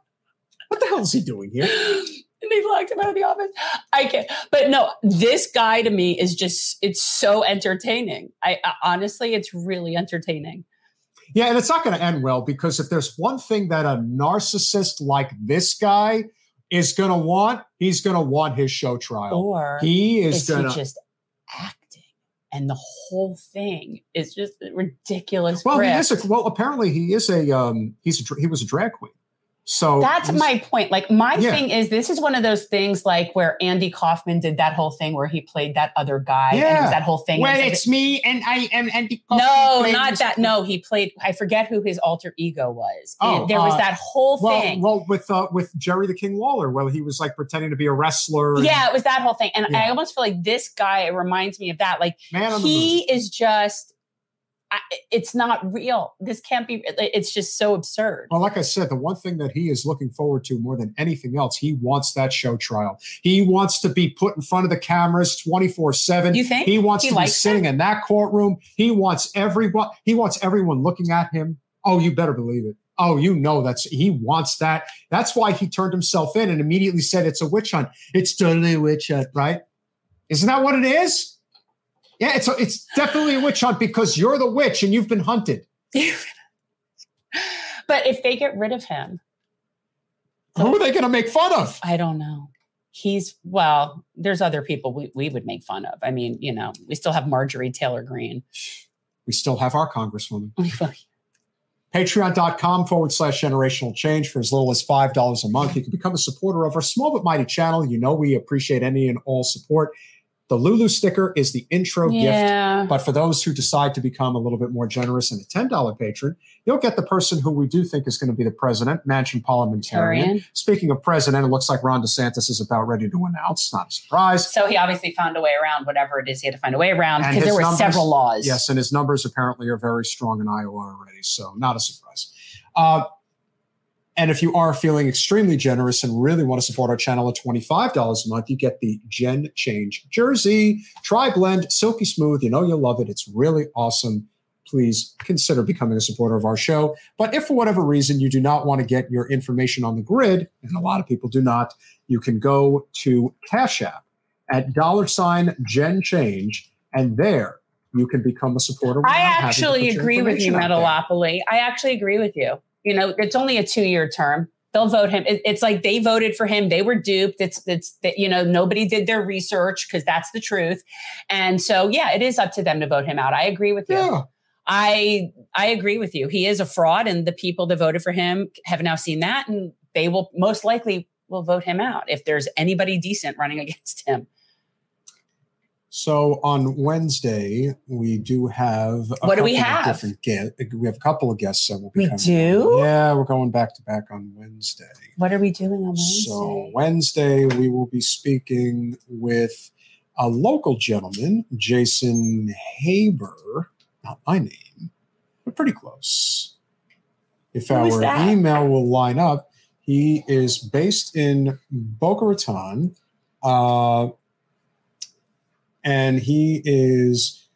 What the hell is he doing here? And they locked him out of the office. I can't. But no, this guy to me is just, it's so entertaining. I honestly, it's really entertaining. Yeah, and it's not going to end well, because if there's one thing that a narcissist like this guy is going to want, he's going to want his show trial. Or he is going to just acting, and the whole thing is just ridiculous. Well, apparently he is he was a drag queen. So that's my point. Like my thing is, this is one of those things like where Andy Kaufman did that whole thing where he played that other guy. Yeah. And it was that whole thing. Well, it's me and I am Andy Kaufman. No, not that. No, he played, I forget who his alter ego was. Oh, there was that whole thing. Well, with Jerry the King Lawler, where he was like pretending to be a wrestler. Yeah, it was that whole thing. And I almost feel like this guy, it reminds me of that. Like he is just, it's not real. This can't be. It's just so absurd. Well, like I said, the one thing that he is looking forward to more than anything else, he wants that show trial. He wants to be put in front of the cameras 24/7. You think he wants to be sitting in that courtroom? He wants everyone. He wants everyone looking at him. Oh, you better believe it. Oh, you know, he wants that. That's why he turned himself in and immediately said it's a witch hunt. It's totally a witch hunt, right? Isn't that what it is? Yeah, it's definitely a witch hunt because you're the witch and you've been hunted. But if they get rid of him, who are they going to make fun of? I don't know. There's other people we would make fun of. I mean, you know, we still have Marjorie Taylor Greene. We still have our congresswoman. Patreon.com/generational change for as little as $5 a month. You can become a supporter of our small but mighty channel. You know, we appreciate any and all support. The Lulu sticker is the intro gift, but for those who decide to become a little bit more generous and a $10 patron, you'll get the person who we do think is going to be the president, mansion parliamentarian. Speaking of president, it looks like Ron DeSantis is about ready to announce. Not a surprise. So he obviously found a way around whatever it is he had to find a way around, because there were several laws. Yes, and his numbers apparently are very strong in Iowa already, so not a surprise. And if you are feeling extremely generous and really want to support our channel at $25 a month, you get the Gen Change jersey. Tri-blend, silky smooth. You know you'll love it. It's really awesome. Please consider becoming a supporter of our show. But if for whatever reason you do not want to get your information on the grid, and a lot of people do not, you can go to Cash App at $Gen Change, and there you can become a supporter. I actually agree with you, Metalopoly. I actually agree with you. You know, it's only a 2-year term. They'll vote him. It's like they voted for him. They were duped. Nobody did their research, because that's the truth. And so, yeah, it is up to them to vote him out. I agree with you. Yeah. I agree with you. He is a fraud, and the people that voted for him have now seen that, and they will most likely vote him out if there's anybody decent running against him. So on Wednesday, we do have we have a couple of guests that will be coming. We do? Yeah, we're going back to back on Wednesday. What are we doing on Wednesday? So Wednesday, we will be speaking with a local gentleman, Jason Haber. Not my name, but pretty close. If our email will line up, he is based in Boca Raton. And he is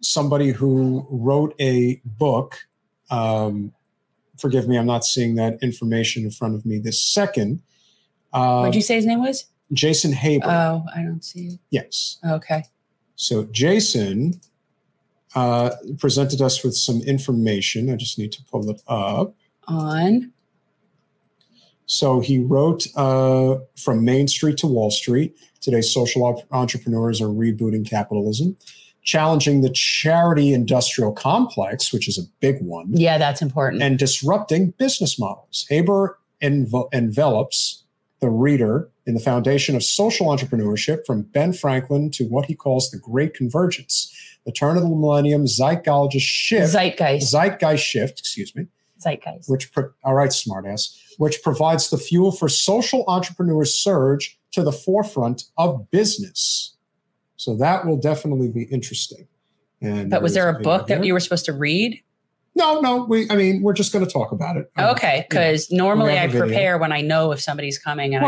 somebody who wrote a book. Forgive me, I'm not seeing that information in front of me this second. What did you say his name was? Jason Haber. Oh, I don't see it. Yes. Okay. So Jason presented us with some information. I just need to pull it up. So he wrote From Main Street to Wall Street, Today's Social Entrepreneurs Are Rebooting Capitalism, Challenging the Charity Industrial Complex, which is a big one. Yeah, that's important. And Disrupting Business Models. Haber envelops the reader in the foundation of social entrepreneurship, from Ben Franklin to what he calls the Great Convergence, the turn of the millennium zeitgeist shift. Which provides the fuel for social entrepreneur surge to the forefront of business. So that will definitely be interesting. But was there a book that you were supposed to read? No. We're just going to talk about it. Okay, because normally I prepare when I know if somebody's coming. And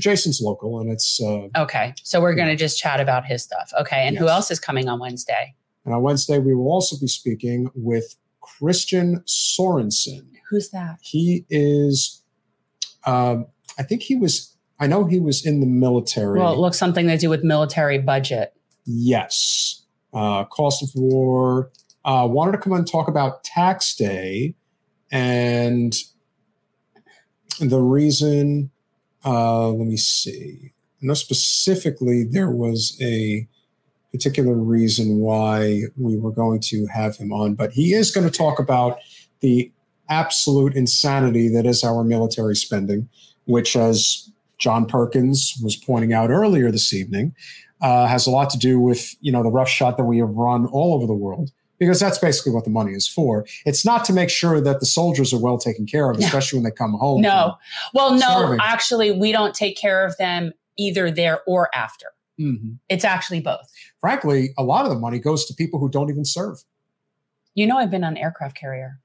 Jason's local, and it's okay. So we're going to just chat about his stuff. Okay, and who else is coming on Wednesday? And on Wednesday, we will also be speaking with Christian Sorensen. Who's that? He is. I think he was. I know he was in the military. Well, it looks something they do with military budget. Yes, cost of war. Wanted to come and talk about tax day and the reason, let me see. I know specifically there was a particular reason why we were going to have him on, but he is going to talk about the absolute insanity that is our military spending, which, as John Perkins was pointing out earlier this evening, has a lot to do with, the roughshod that we have run all over the world. Because that's basically what the money is for. It's not to make sure that the soldiers are well taken care of, especially when they come home. No. Well, no, serving. Actually, we don't take care of them either there or after. Mm-hmm. It's actually both. Frankly, a lot of the money goes to people who don't even serve. I've been on an aircraft carrier.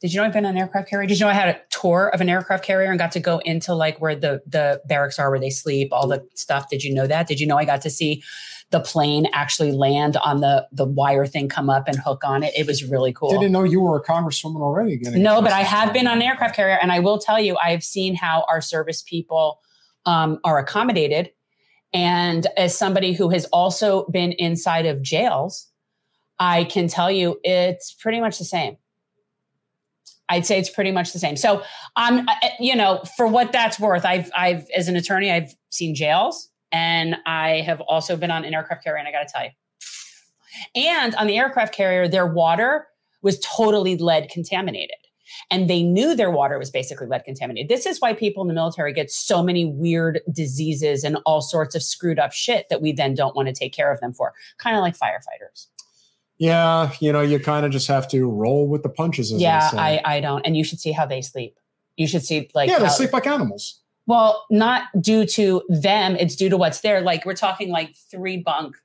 Did you know I've been on an aircraft carrier? Did you know I had a tour of an aircraft carrier and got to go into where the barracks are, where they sleep, all the stuff? Did you know that? Did you know I got to see the plane actually land on the wire thing, come up and hook on it? It was really cool. Didn't know you were a congresswoman already. No, but I have been on an aircraft carrier. And I will tell you, I've seen how our service people are accommodated. And as somebody who has also been inside of jails, I can tell you it's pretty much the same. I'd say it's pretty much the same. So, for what that's worth, I've as an attorney, I've seen jails, and I have also been on an aircraft carrier. And I got to tell you, and on the aircraft carrier, their water was totally lead contaminated, and they knew their water was basically lead contaminated. This is why people in the military get so many weird diseases and all sorts of screwed up shit that we then don't want to take care of them for, kind of like firefighters. Yeah, you kind of just have to roll with the punches. As they say. I don't. And you should see how they sleep. You should see they sleep like animals. Well, not due to them. It's due to what's there. We're talking 3 bunk.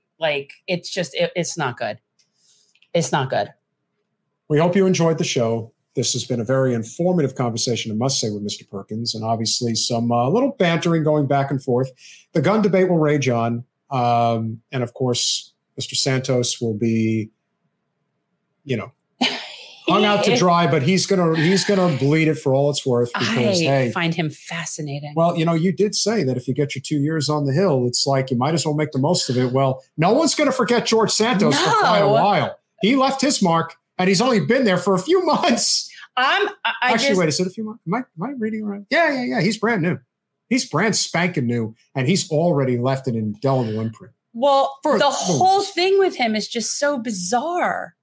It's just, it's not good. It's not good. We hope you enjoyed the show. This has been a very informative conversation, I must say, with Mr. Perkins, and obviously some little bantering going back and forth. The gun debate will rage on. And of course, Mr. Santos will be hung out to dry, but he's gonna bleed it for all it's worth, because I find him fascinating. Well, you did say that if you get your 2 years on the Hill, it's you might as well make the most of it. Well, no one's gonna forget George Santos for quite a while. He left his mark, and he's only been there for a few months. Wait, is it a few months? Am I reading right? Yeah. He's brand new. He's brand spanking new, and he's already left an indelible imprint. Well, the whole thing with him is just so bizarre.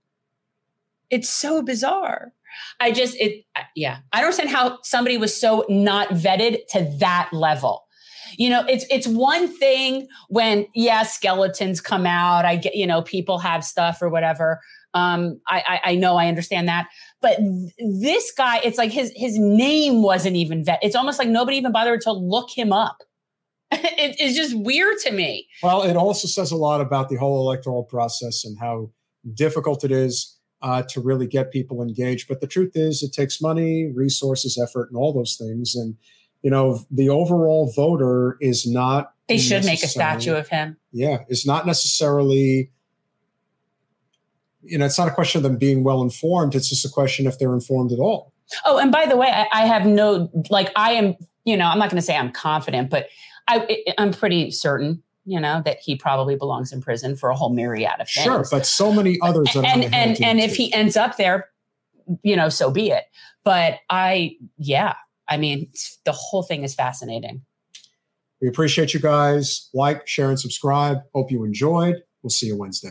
It's so bizarre. I don't understand how somebody was so not vetted to that level. It's one thing when, skeletons come out. I get, people have stuff or whatever. I know, I understand that. But this guy, it's his name wasn't even vetted. It's almost like nobody even bothered to look him up. It's just weird to me. Well, it also says a lot about the whole electoral process and how difficult it is to really get people engaged. But the truth is, it takes money, resources, effort, and all those things. And, the overall voter is not. They should make a statue of him. Yeah, it's not necessarily. It's not a question of them being well informed. It's just a question if they're informed at all. Oh, and by the way, I have no I am. I'm not going to say I'm confident, but. I'm pretty certain, that he probably belongs in prison for a whole myriad of things. Sure, but so many others. And if he ends up there, so be it. But the whole thing is fascinating. We appreciate you guys. Like, share, and subscribe. Hope you enjoyed. We'll see you Wednesday.